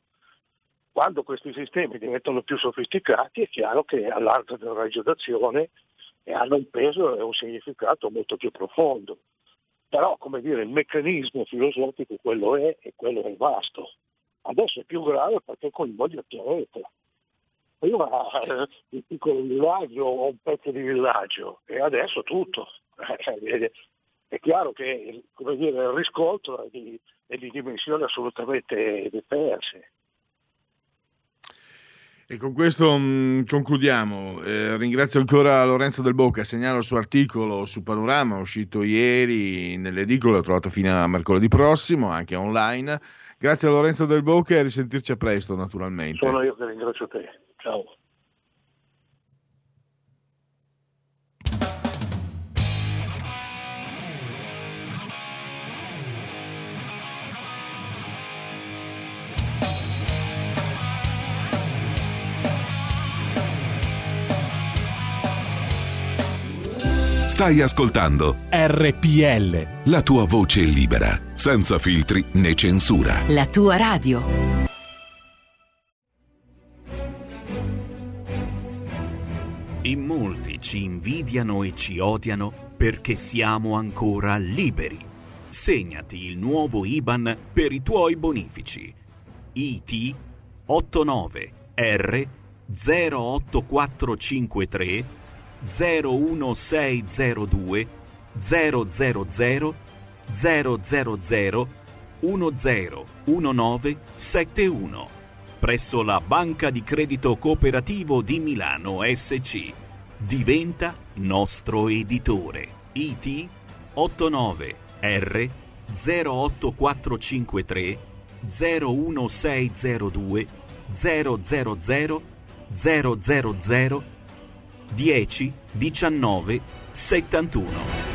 Quando questi sistemi diventano più sofisticati, è chiaro che allargano il raggio d'azione e hanno un peso e un significato molto più profondo. Però, come dire, il meccanismo filosofico quello è, e quello è rimasto. Adesso è più grave perché coinvolge il pianeta. Prima il piccolo villaggio o un pezzo di villaggio, e adesso tutto. È chiaro che, come dire, il riscontro è di dimensioni assolutamente diverse. E con questo concludiamo. Ringrazio ancora Lorenzo Del Boca, segnalo il suo articolo su Panorama, uscito ieri nell'edicola, l'ho trovato fino a mercoledì prossimo, anche online. Grazie a Lorenzo Del Boca e a risentirci a presto, naturalmente. Sono io che ringrazio te. Ciao. Stai ascoltando RPL, la tua voce libera, senza filtri né censura. La tua radio. In molti ci invidiano e ci odiano perché siamo ancora liberi. Segnati il nuovo IBAN per i tuoi bonifici. IT 89 R 08453 01602 000 000 101971 presso la Banca di Credito Cooperativo di Milano SC. Diventa nostro editore. IT 89 R 08453 01602 000 000 10 19 71.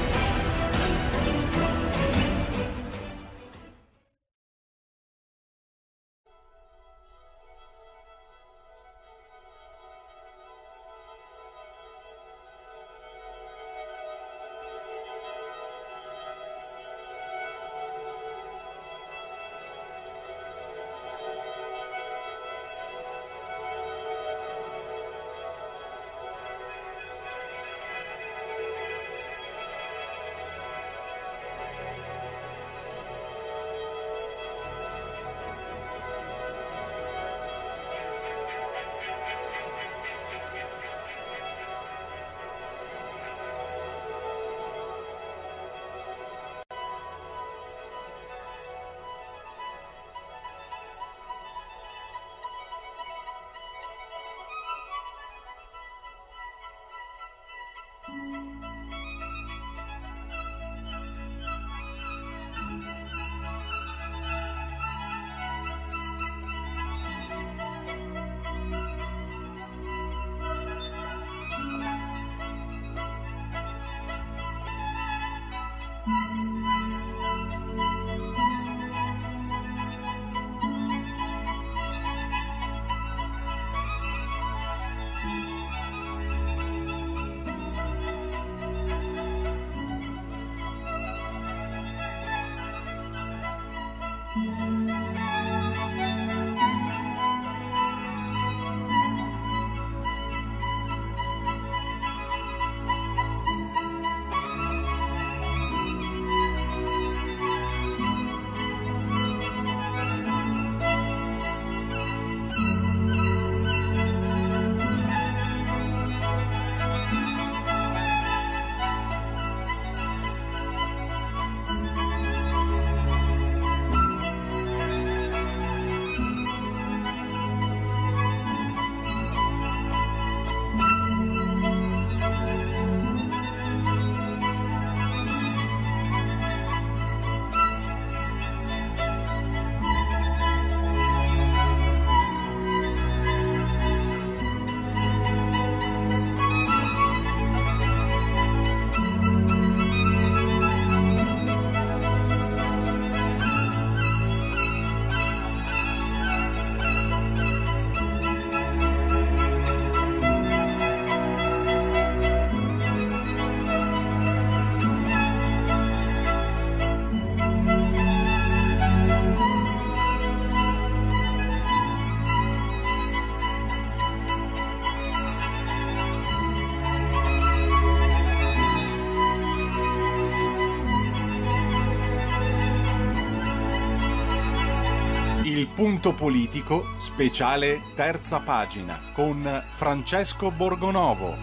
Punto politico, speciale terza pagina, con Francesco Borgonovo.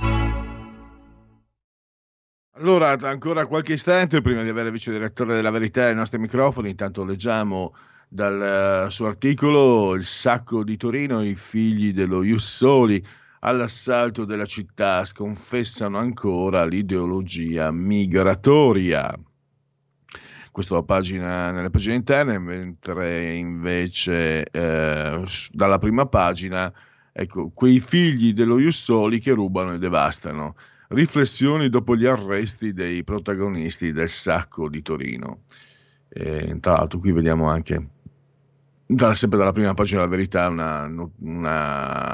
Allora, ancora qualche istante prima di avere il vice direttore della Verità ai nostri microfoni. Intanto leggiamo dal suo articolo: il sacco di Torino, i figli dello Jussoli all'assalto della città sconfessano ancora l'ideologia migratoria. Questo la pagina, nella pagina interna, mentre invece dalla prima pagina Ecco, quei figli dello Ius Soli che rubano e devastano. Riflessioni dopo gli arresti dei protagonisti del sacco di Torino. Tra l'altro qui vediamo anche, sempre dalla prima pagina della Verità, una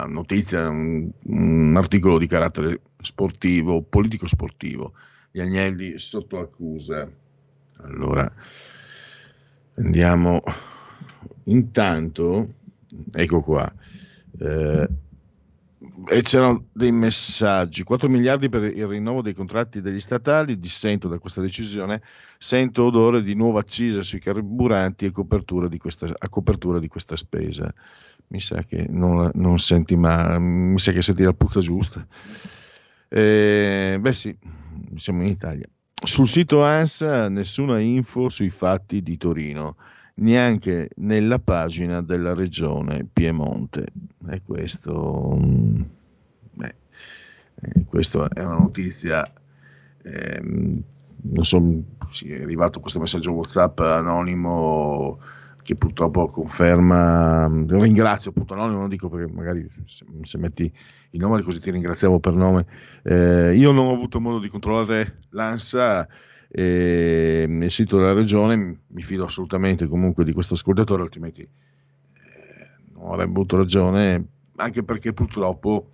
notizia, un articolo di carattere sportivo, politico-sportivo. Gli Agnelli sotto accusa. Allora, andiamo intanto, ecco qua, e c'erano dei messaggi. 4 miliardi per il rinnovo dei contratti degli statali, dissento da questa decisione, sento odore di nuova accisa sui carburanti e a copertura di questa spesa. Mi sa che non senti, ma mi sa che senti la puzza giusta. Beh sì, siamo in Italia. Sul sito ANSA nessuna info sui fatti di Torino, neanche nella pagina della regione Piemonte. E questo è una notizia, non so, sì, è arrivato questo messaggio WhatsApp anonimo che purtroppo conferma, ringrazio appunto anonimo, non dico perché magari se metti il nome così ti ringraziavo per nome, io non ho avuto modo di controllare l'ANSA, nel sito della regione, mi fido assolutamente comunque di questo ascoltatore, altrimenti non avrei avuto ragione, anche perché purtroppo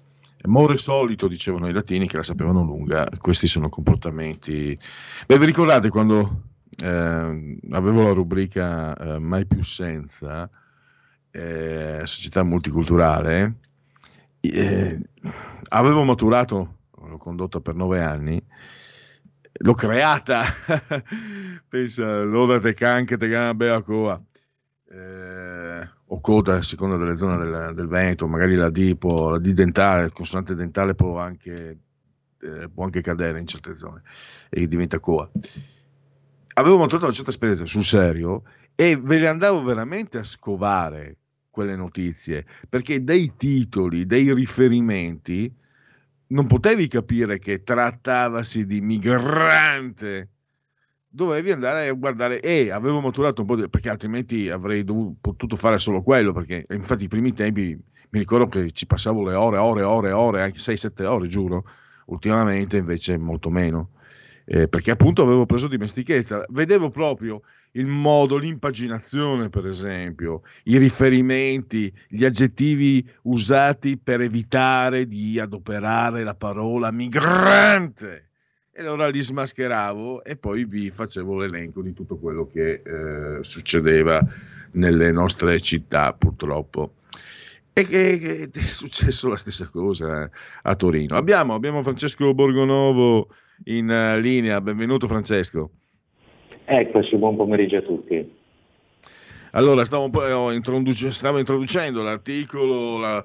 more solito, dicevano i latini che la sapevano lunga. Questi sono comportamenti. Beh, vi ricordate quando avevo la rubrica Mai più senza, società multiculturale, avevo maturato, l'ho condotta per 9 anni, l'ho creata, pensa, l'ora te canche, te gambe a coa, o coda a seconda delle zone del Veneto, magari la D dentale, consonante dentale può anche cadere in certe zone e diventa coa. Avevo maturato una certa esperienza sul serio e ve le andavo veramente a scovare quelle notizie, perché dei titoli, dei riferimenti, non potevi capire che trattavasi di migrante, dovevi andare a guardare, e avevo maturato un po', perché altrimenti avrei potuto fare solo quello, perché infatti i primi tempi mi ricordo che ci passavo le ore, anche 6-7 ore, giuro. Ultimamente invece molto meno, perché appunto avevo preso dimestichezza, vedevo proprio il modo, l'impaginazione per esempio, i riferimenti, gli aggettivi usati per evitare di adoperare la parola migrante, e allora li smascheravo e poi vi facevo l'elenco di tutto quello che succedeva nelle nostre città purtroppo, e che è successo la stessa cosa a Torino. Abbiamo Francesco Borgonovo in linea, benvenuto Francesco. Eccoci, buon pomeriggio a tutti. Allora, stavo introducendo l'articolo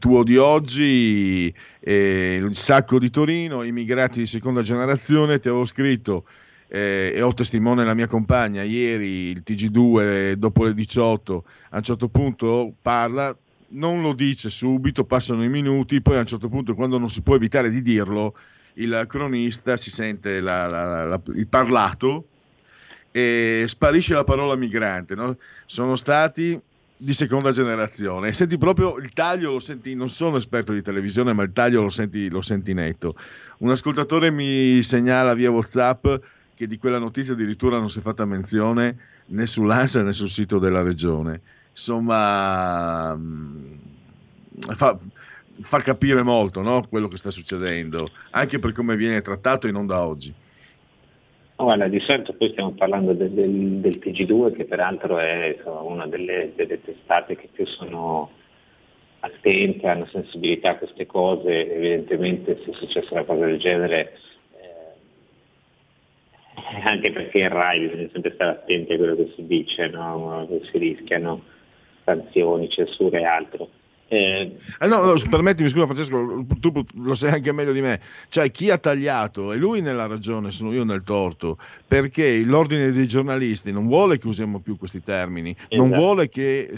tuo di oggi, il sacco di Torino, immigrati di seconda generazione. Ti avevo scritto, e ho testimone la mia compagna, ieri il Tg2 dopo le 18, a un certo punto parla, non lo dice subito, passano i minuti, poi a un certo punto, quando non si può evitare di dirlo, il cronista si sente il parlato e sparisce la parola migrante, no? Sono stati di seconda generazione, senti proprio il taglio, lo senti, non sono esperto di televisione ma il taglio lo senti netto. Un ascoltatore mi segnala via WhatsApp che di quella notizia addirittura non si è fatta menzione né sull'ANSA né sul sito della regione. Insomma, fa capire molto, no? Quello che sta succedendo, anche per come viene trattato e non da oggi. Guarda, di solito poi stiamo parlando del Tg2, che peraltro è, insomma, una delle testate che più sono attente, hanno sensibilità a queste cose. Evidentemente se è successa una cosa del genere, anche perché in RAI bisogna sempre stare attenti a quello che si dice, no? Che si rischiano sanzioni, censure e altro. No, permettimi, scusa Francesco, tu lo sai anche meglio di me, cioè chi ha tagliato è lui nella ragione, sono io nel torto, perché l'ordine dei giornalisti non vuole che usiamo più questi termini, esatto. Non vuole che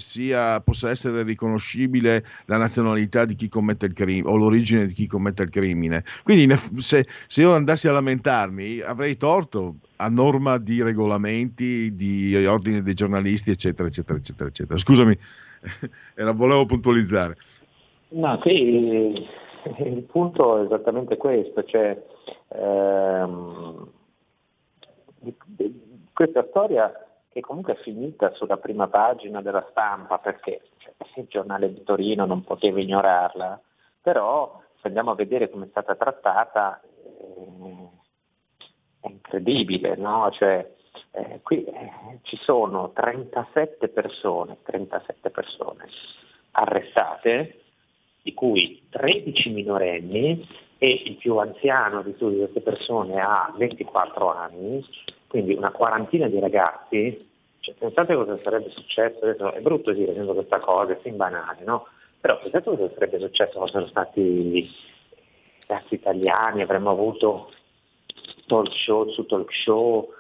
possa essere riconoscibile la nazionalità di chi commette il crimine o l'origine di chi commette il crimine, quindi se io andassi a lamentarmi avrei torto a norma di regolamenti, di ordine dei giornalisti eccetera eccetera eccetera eccetera. Scusami, volevo puntualizzare. No, sì, il punto è esattamente questo, cioè questa storia che comunque è finita sulla prima pagina della stampa, perché cioè, il giornale di Torino non poteva ignorarla, però se andiamo a vedere come è stata trattata è incredibile, no? Cioè, qui ci sono 37 persone arrestate, di cui 13 minorenni e il più anziano di tutte queste persone ha 24 anni, quindi una quarantina di ragazzi. Cioè, pensate cosa sarebbe successo, adesso è brutto dire sempre questa cosa, è fin banale, no? Però pensate cosa sarebbe successo fossero stati ragazzi italiani, avremmo avuto talk show su talk show,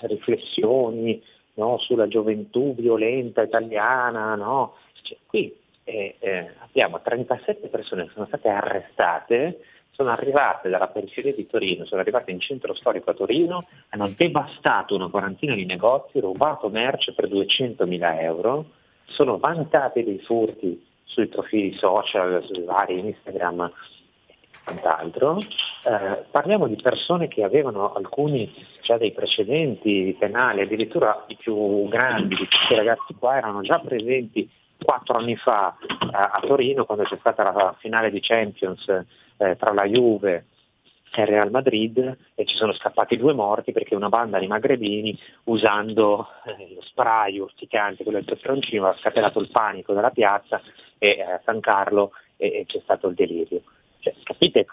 riflessioni, no? Sulla gioventù violenta italiana, no? Cioè, qui abbiamo 37 persone che sono state arrestate, sono arrivate dalla periferia di Torino, sono arrivate in centro storico a Torino, hanno devastato una quarantina di negozi, rubato merce per 200.000 euro, sono vantate dei furti sui profili social, sui vari Instagram e quant'altro. Parliamo di persone che avevano alcuni già dei precedenti penali, addirittura i più grandi di questi ragazzi qua erano già presenti 4 anni fa a Torino, quando c'è stata la finale di Champions tra la Juve e Real Madrid, e ci sono scappati 2 morti perché una banda di magrebini, usando lo spray urticante, quello del peperoncino, ha scatenato il panico della piazza e a San Carlo e c'è stato il delirio. Cioè, capite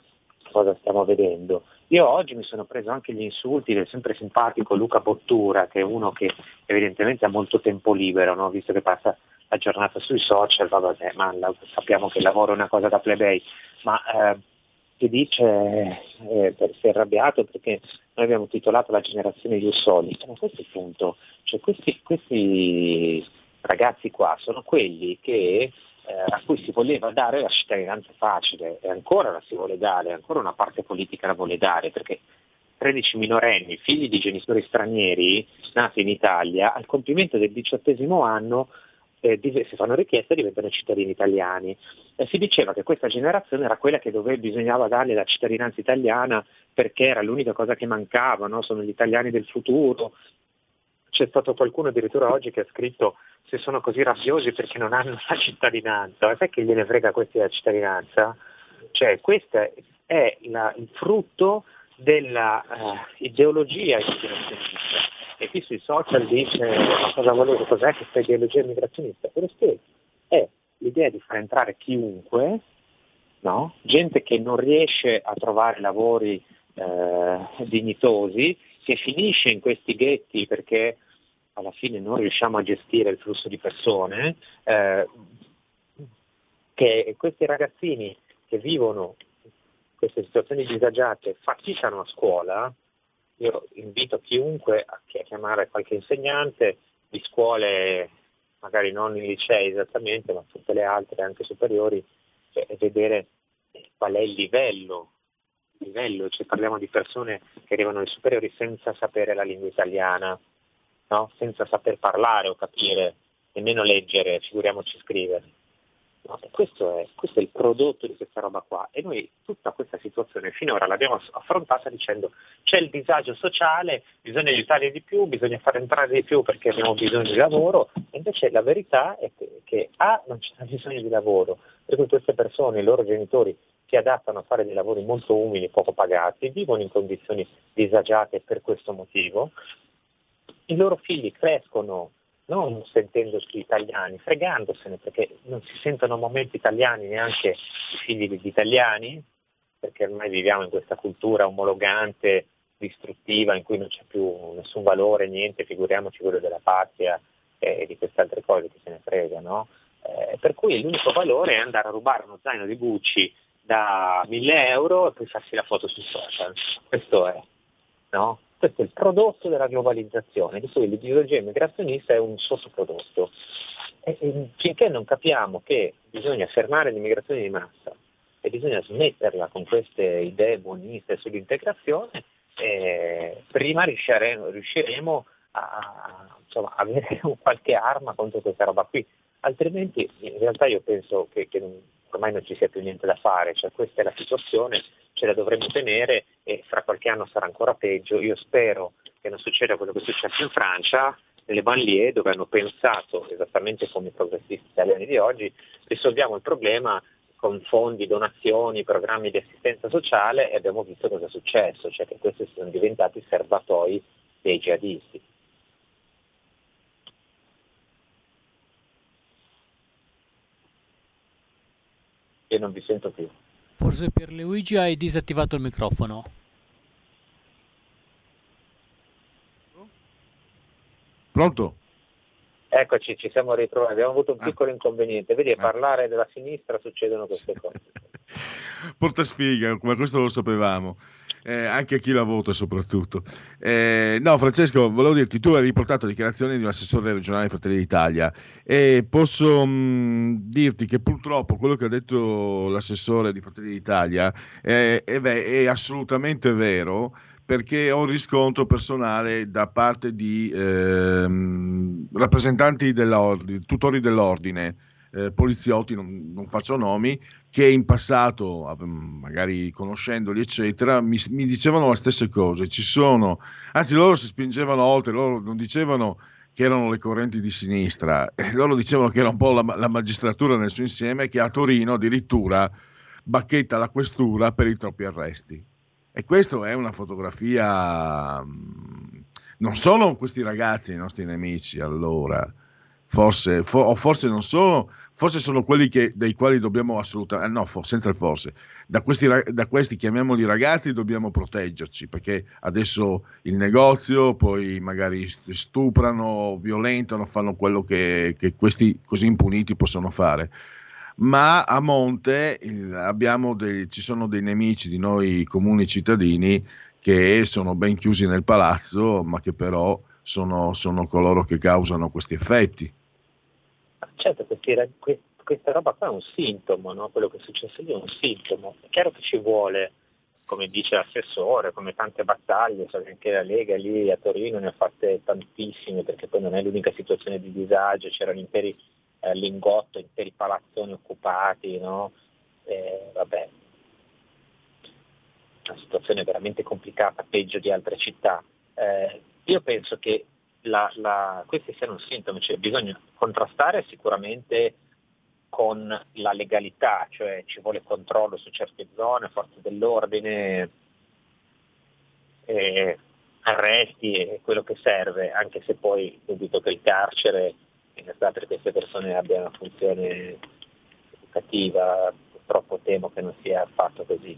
cosa stiamo vedendo? Io oggi mi sono preso anche gli insulti del sempre simpatico Luca Bottura, che è uno che evidentemente ha molto tempo libero, no? Visto che passa la giornata sui social, vabbè, ma sappiamo che il lavoro è una cosa da plebei, ma che dice si è arrabbiato perché noi abbiamo titolato la generazione di Ussoli. Ma questo è il punto, cioè questi ragazzi qua sono quelli che a cui si voleva dare la cittadinanza facile, e ancora la si vuole dare, ancora una parte politica la vuole dare, perché 13 minorenni, figli di genitori stranieri nati in Italia, al compimento del 18° anno si fanno richiesta e diventano cittadini italiani. Si diceva che questa generazione era quella che dove bisognava dargli la cittadinanza italiana perché era l'unica cosa che mancava, no? Sono gli italiani del futuro. C'è stato qualcuno addirittura oggi che ha scritto: se sono così rabbiosi perché non hanno la cittadinanza, sai che gliene frega a questi la cittadinanza? Cioè, questo è il frutto della ideologia ispirazionista. E qui sui social dice: ma cosa volevo, cos'è questa ideologia migrazionista? Quello stesso è l'idea di far entrare chiunque, no? Gente che non riesce a trovare lavori dignitosi, che finisce in questi ghetti perché alla fine non riusciamo a gestire il flusso di persone, che questi ragazzini che vivono queste situazioni disagiate faticano a scuola. Io invito chiunque a chiamare qualche insegnante di scuole, magari non i licei esattamente, ma tutte le altre, anche superiori, cioè, e vedere qual è il livello. Cioè, parliamo di persone che arrivano ai superiori senza sapere la lingua italiana, no? Senza saper parlare o capire, nemmeno leggere, figuriamoci scrivere. No? Questo è il prodotto di questa roba qua, e noi tutta questa situazione finora l'abbiamo affrontata dicendo: c'è il disagio sociale, bisogna aiutare di più, bisogna far entrare di più perché abbiamo bisogno di lavoro, e invece la verità è che non c'è bisogno di lavoro, per cui queste persone, i loro genitori si adattano a fare dei lavori molto umili, poco pagati, vivono in condizioni disagiate per questo motivo, i loro figli crescono non sentendosi italiani, fregandosene, perché non si sentono momenti italiani neanche i figli degli italiani, perché ormai viviamo in questa cultura omologante, distruttiva, in cui non c'è più nessun valore, niente, figuriamoci quello della patria e di queste altre cose che se ne frega, no? Per cui l'unico valore è andare a rubare uno zaino di Gucci da 1.000 euro e poi farsi la foto sui social. Questo è, no? Questo è il prodotto della globalizzazione, di cui l'ideologia migrazionista è un sottoprodotto. E finché non capiamo che bisogna fermare l'immigrazione di massa e bisogna smetterla con queste idee buoniste sull'integrazione, prima riusciremo a insomma, avere qualche arma contro questa roba qui. Altrimenti in realtà io penso che ormai non ci sia più niente da fare, cioè questa è la situazione, ce la dovremo tenere e fra qualche anno sarà ancora peggio. Io spero che non succeda quello che è successo in Francia, nelle banlieue, dove hanno pensato, esattamente come i progressisti italiani di oggi, risolviamo il problema con fondi, donazioni, programmi di assistenza sociale, e abbiamo visto cosa è successo, cioè che questi sono diventati serbatoi dei jihadisti. E non vi sento più. Forse per Luigi hai disattivato il microfono. Pronto? Eccoci, ci siamo ritrovati, abbiamo avuto un piccolo inconveniente, vedi, a parlare della sinistra succedono queste cose. Porta sfiga, ma questo lo sapevamo, anche a chi la vota soprattutto. No, Francesco, volevo dirti, tu hai riportato dichiarazioni di un assessore regionale Fratelli d'Italia e posso dirti che purtroppo quello che ha detto l'assessore di Fratelli d'Italia è assolutamente vero, perché ho un riscontro personale da parte di rappresentanti dell'ordine, tutori dell'ordine, poliziotti, non faccio nomi, che in passato, magari conoscendoli eccetera, mi dicevano le stesse cose. Ci sono, anzi loro si spingevano oltre, loro non dicevano che erano le correnti di sinistra, loro dicevano che era un po' la magistratura nel suo insieme, che a Torino addirittura bacchetta la questura per i troppi arresti. E questa è una fotografia, non sono questi ragazzi i nostri nemici, allora, forse non sono, forse sono quelli dei quali dobbiamo assolutamente, da questi chiamiamoli ragazzi dobbiamo proteggerci, perché adesso il negozio, poi magari stuprano, violentano, fanno quello che questi così impuniti possono fare. Ma a monte ci sono dei nemici di noi comuni cittadini che sono ben chiusi nel palazzo, ma che però sono coloro che causano questi effetti. Certo, questa roba qua è un sintomo, no? Quello che è successo lì è un sintomo. È chiaro che ci vuole, come dice l'assessore, come tante battaglie, so che anche la Lega lì a Torino ne ha fatte tantissime, perché poi non è l'unica situazione di disagio, c'erano imperi Lingotto, per i palazzoni occupati, no? Vabbè, una situazione veramente complicata, peggio di altre città. Io penso che questi siano un sintomo, cioè bisogna contrastare sicuramente con la legalità, cioè ci vuole controllo su certe zone, forze dell'ordine, arresti e quello che serve, anche se poi dubito che il carcere, in realtà, per queste persone abbia una funzione educativa, purtroppo temo che non sia affatto così.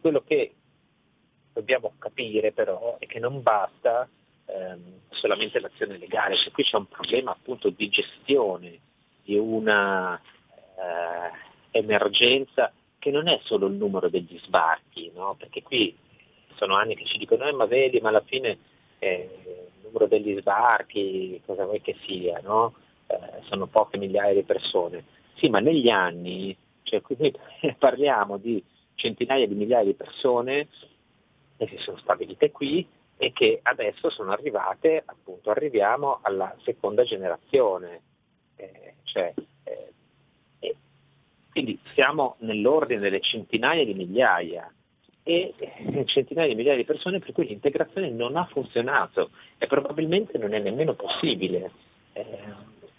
Quello che dobbiamo capire però è che non basta solamente l'azione legale, cioè qui c'è un problema appunto di gestione di una emergenza che non è solo il numero degli sbarchi, no? Perché qui sono anni che ci dicono ma vedi, ma alla fine numero degli sbarchi, cosa vuoi che sia, no? Sono poche migliaia di persone. Sì, ma negli anni, cioè qui parliamo di centinaia di migliaia di persone che si sono stabilite qui e che adesso sono arrivate, appunto arriviamo alla seconda generazione. Quindi siamo nell'ordine delle centinaia di migliaia. E centinaia di migliaia di persone per cui l'integrazione non ha funzionato e probabilmente non è nemmeno possibile,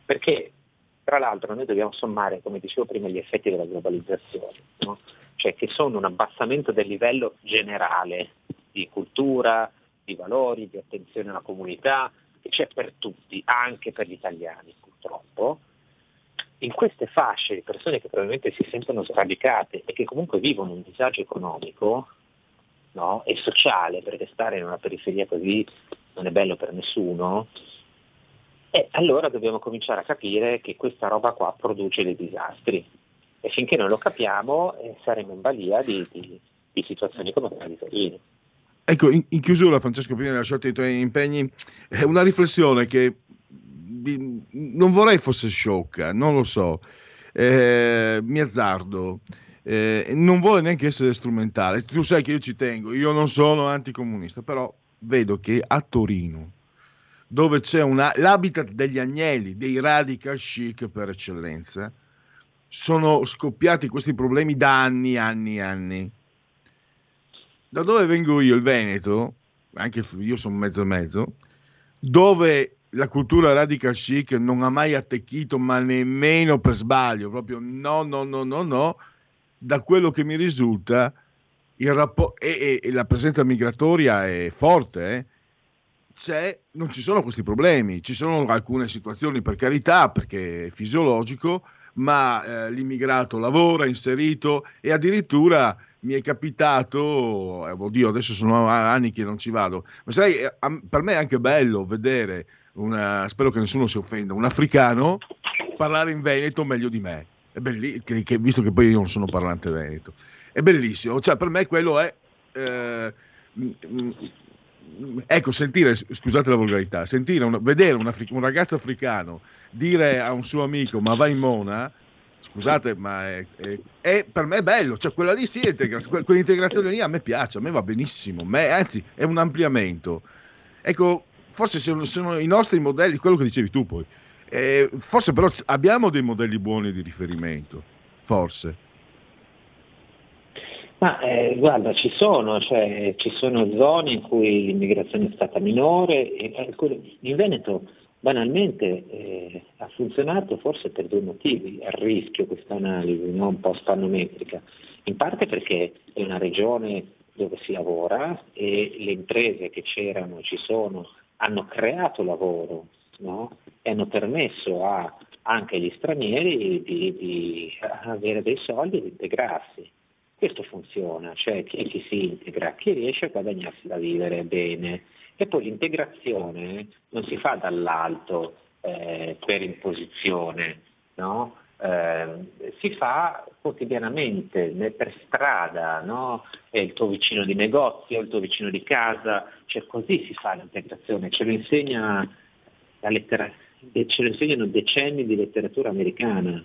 perché tra l'altro noi dobbiamo sommare, come dicevo prima, gli effetti della globalizzazione, no? Cioè che sono un abbassamento del livello generale di cultura, di valori, di attenzione alla comunità, che c'è per tutti, anche per gli italiani purtroppo, in queste fasce di persone che probabilmente si sentono sradicate e che comunque vivono un disagio economico, no? E sociale, perché stare in una periferia così non è bello per nessuno, e allora dobbiamo cominciare a capire che questa roba qua produce dei disastri e finché non lo capiamo saremo in balia di situazioni come quella di Torino. Ecco, in chiusura, Francesco, prima di lasciarti i tuoi impegni, è una riflessione che non vorrei fosse sciocca, non lo so, mi azzardo, non vuole neanche essere strumentale. Tu sai che io ci tengo, io non sono anticomunista, però vedo che a Torino, dove c'è l'habitat degli agnelli, dei radical chic per eccellenza, sono scoppiati questi problemi da anni. Da dove vengo io, il Veneto, anche io sono mezzo, dove la cultura radical chic non ha mai attecchito, ma nemmeno per sbaglio, proprio no, da quello che mi risulta il rapporto e la presenza migratoria è forte, non ci sono questi problemi, ci sono alcune situazioni, per carità, perché è fisiologico, ma l'immigrato lavora, inserito, e addirittura mi è capitato, oddio, adesso sono anni che non ci vado, ma sai, per me è anche bello vedere, spero che nessuno si offenda, un africano parlare in veneto meglio di me, è che, visto che poi io non sono parlante veneto, è bellissimo, cioè per me quello è, ecco, sentire, scusate la volgarità, vedere un ragazzo africano dire a un suo amico ma vai in mona, scusate, ma è per me è bello, cioè quella lì sì, quell'integrazione lì a me piace, a me va benissimo, anzi è un ampliamento. Ecco, forse sono i nostri modelli, quello che dicevi tu poi, forse però abbiamo dei modelli buoni di riferimento, forse. Ma guarda, ci sono zone in cui l'immigrazione è stata minore, e in Veneto banalmente ha funzionato forse per due motivi, a rischio questa analisi, no? Un po' spannometrica, in parte perché è una regione dove si lavora e le imprese che c'erano ci sono, hanno creato lavoro, no? E hanno permesso anche agli stranieri di avere dei soldi e di integrarsi. Questo funziona, cioè chi si integra, chi riesce a guadagnarsi da vivere bene, e poi l'integrazione non si fa dall'alto per imposizione, no? Si fa quotidianamente, per strada, no? È il tuo vicino di negozio, il tuo vicino di casa, cioè così si fa l'integrazione, ce lo insegnano decenni di letteratura americana.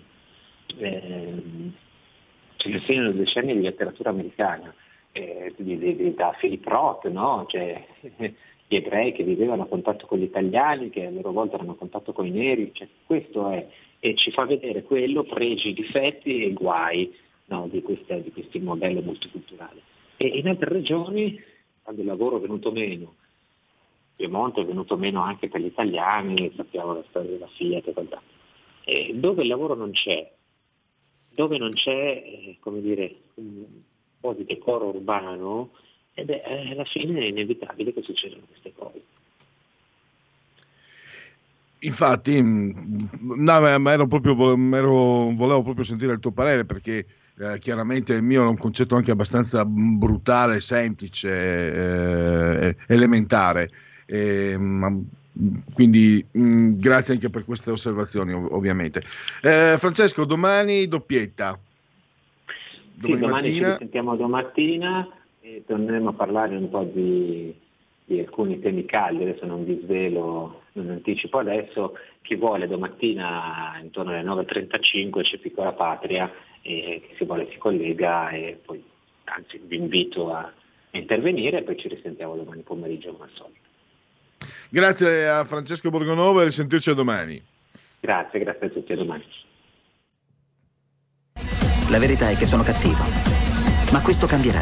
Ci insegnano decenni di letteratura americana, da Philip Roth, no? Cioè, gli ebrei che vivevano a contatto con gli italiani, che a loro volta erano a contatto con i neri, cioè, questo è, e ci fa vedere quello, pregi, difetti e guai, no? Di questi modelli multiculturali. E in altre regioni, quando il lavoro è venuto meno, Piemonte è venuto meno anche per gli italiani, sappiamo la storia della Fiat e quant'altro, dove il lavoro non c'è, dove non c'è un po' di decoro urbano, alla fine è inevitabile che succedano queste cose. Infatti, volevo proprio sentire il tuo parere, perché chiaramente il mio è un concetto anche abbastanza brutale, semplice, elementare. Quindi grazie anche per queste osservazioni, ovviamente. Francesco, domani doppietta. Domani ci sentiamo domattina e torneremo a parlare un po' di alcuni temi caldi, adesso non vi svelo, non anticipo adesso. Chi vuole domattina intorno alle 9:35 c'è Piccola Patria, e chi si vuole si collega, e poi anzi vi invito a intervenire, e poi ci risentiamo domani pomeriggio come al solito. Grazie a Francesco Borgonovo e risentirci domani. Grazie a tutti, a domani. La verità è che sono cattivo, ma questo cambierà.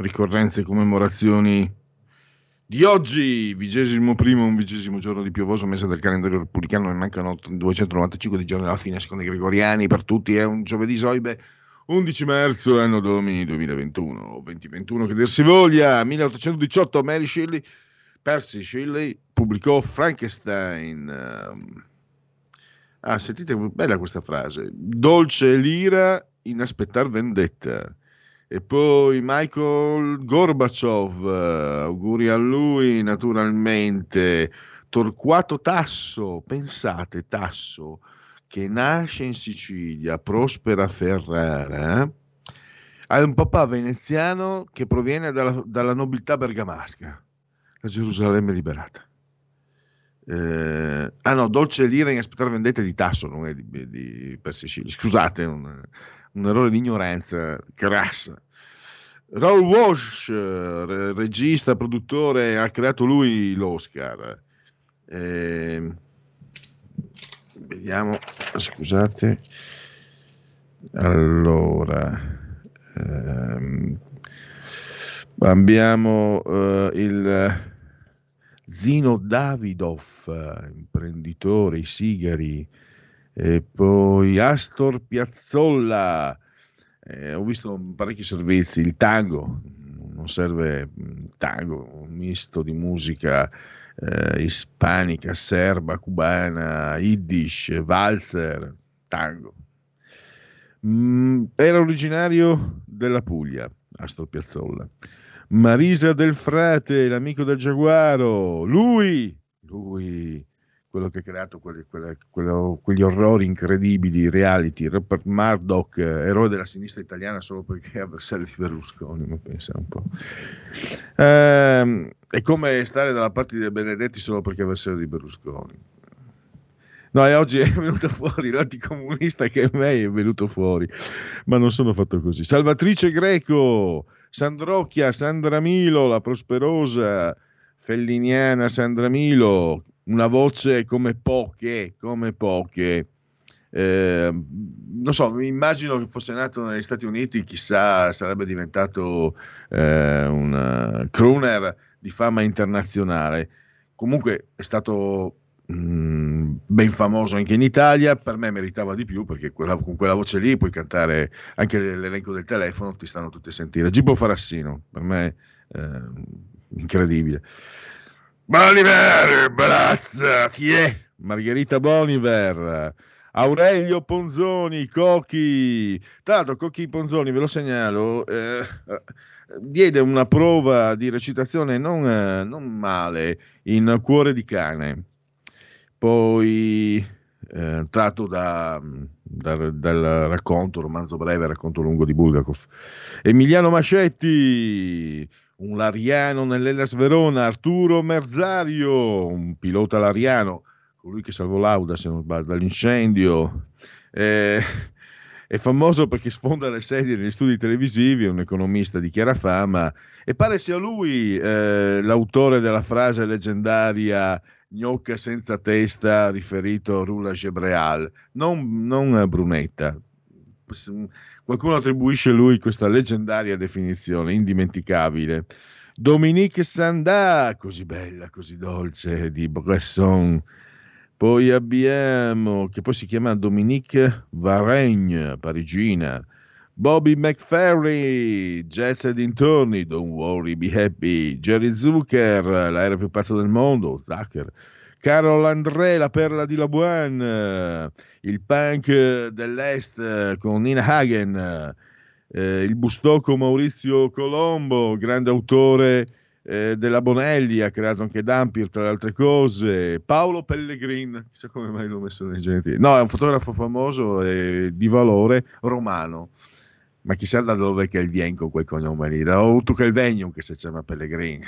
Ricorrenze e commemorazioni di oggi, 21° un 20° giorno di piovoso mese del calendario repubblicano, ne mancano 295 di giorni alla fine, secondo i gregoriani. Per tutti è un giovedì soibe, 11 marzo, l'anno domini 2021, 2021 che dir si voglia. 1818 Percy Shelley pubblicò Frankenstein. Sentite, bella questa frase, dolce lira inaspettar vendetta. E poi Michael Gorbaciov, auguri a lui naturalmente. Torquato Tasso, pensate, Tasso che nasce in Sicilia, prospera a Ferrara, ha un papà veneziano che proviene dalla nobiltà bergamasca, la Gerusalemme liberata. Dolce Lira in aspettare vendetta di Tasso, non è di per Sicilia. Scusate, un errore di ignoranza grassa. Raoul Walsh, regista, produttore, ha creato lui l'Oscar. Vediamo, scusate. Allora, abbiamo il Zino Davidoff, imprenditori sigari, e poi Astor Piazzolla. Ho visto parecchi servizi, il tango, non serve tango, un misto di musica ispanica, serba, cubana, yiddish, valzer, tango. Era originario della Puglia, Astor Piazzolla. Marisa Del Frate, l'amico del Giaguaro, lui, quello che ha creato quegli orrori incredibili, reality, Rupert Murdoch, eroe della sinistra italiana solo perché è avversario di Berlusconi, ma pensa un po'. È come stare dalla parte dei Benedetti solo perché è avversario di Berlusconi. No, e oggi è venuto fuori l'anticomunista che a me è venuto fuori, ma non sono fatto così. Salvatrice Greco, Sandrocchia, Sandra Milo, la prosperosa felliniana Sandra Milo, una voce come poche. Non so, mi immagino che fosse nato negli Stati Uniti, chissà, sarebbe diventato un crooner di fama internazionale. Comunque è stato ben famoso anche in Italia, per me meritava di più perché con quella voce lì puoi cantare anche l'elenco del telefono, ti stanno tutti a sentire. Gibbo Farassino, per me incredibile. Boniver, Balazza, chi è? Margherita Boniver, Aurelio Ponzoni, Cocchi. Tra l'altro Cocchi Ponzoni, ve lo segnalo, diede una prova di recitazione non male in Cuore di cane. Poi tratto dal racconto, romanzo breve, racconto lungo di Bulgakov. Emiliano Mascetti, un lariano nell'Hellas Verona. Arturo Merzario, un pilota lariano, colui che salvò Lauda, se non sbaglio, dall'incendio. È famoso perché sfonda le sedie negli studi televisivi, è un economista di chiara fama e pare sia lui l'autore della frase leggendaria gnocca senza testa, riferito a Rula Gebreal, non Brunetta. Qualcuno attribuisce a lui questa leggendaria definizione, indimenticabile. Dominique Sandà, così bella, così dolce, di Bresson. Poi abbiamo, che poi si chiama Dominique Varenne, parigina. Bobby McFerry, jazz e dintorni, Don't Worry, Be Happy. Jerry Zucker, l'aereo più pazzo del mondo, Zucker. Carol André, la perla di Labuan, il punk dell'est con Nina Hagen, il bustocco Maurizio Colombo, grande autore della Bonelli, ha creato anche Dampir tra le altre cose. Paolo Pellegrin, chissà come mai l'ho messo nei genitili, no, è un fotografo famoso e di valore romano. Ma chissà da dove che il vien con quel cognome lì, da Otuchelvenium che si chiama Pellegrini,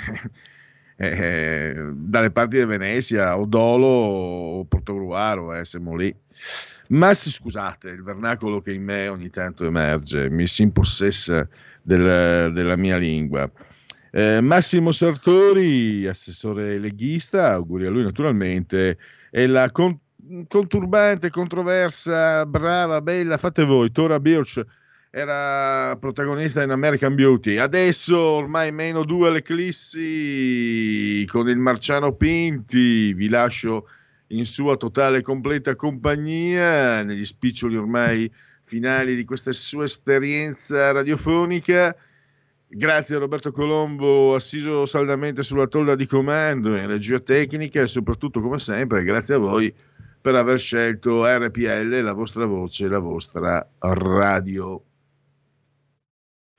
dalle parti di Venezia, Odolo o Portogruaro, siamo lì. Ma scusate, il vernacolo che in me ogni tanto emerge, mi si impossessa della mia lingua. Massimo Sartori, assessore leghista, auguri a lui naturalmente, e la conturbante, controversa, brava, bella, fate voi, Tora Birch, era protagonista in American Beauty, adesso ormai meno due l'eclissi con il Marciano Pinti, vi lascio in sua totale e completa compagnia negli spiccioli ormai finali di questa sua esperienza radiofonica. Grazie a Roberto Colombo, assiso saldamente sulla tolla di comando in regia tecnica, e soprattutto come sempre grazie a voi per aver scelto RPL, la vostra voce, la vostra radio.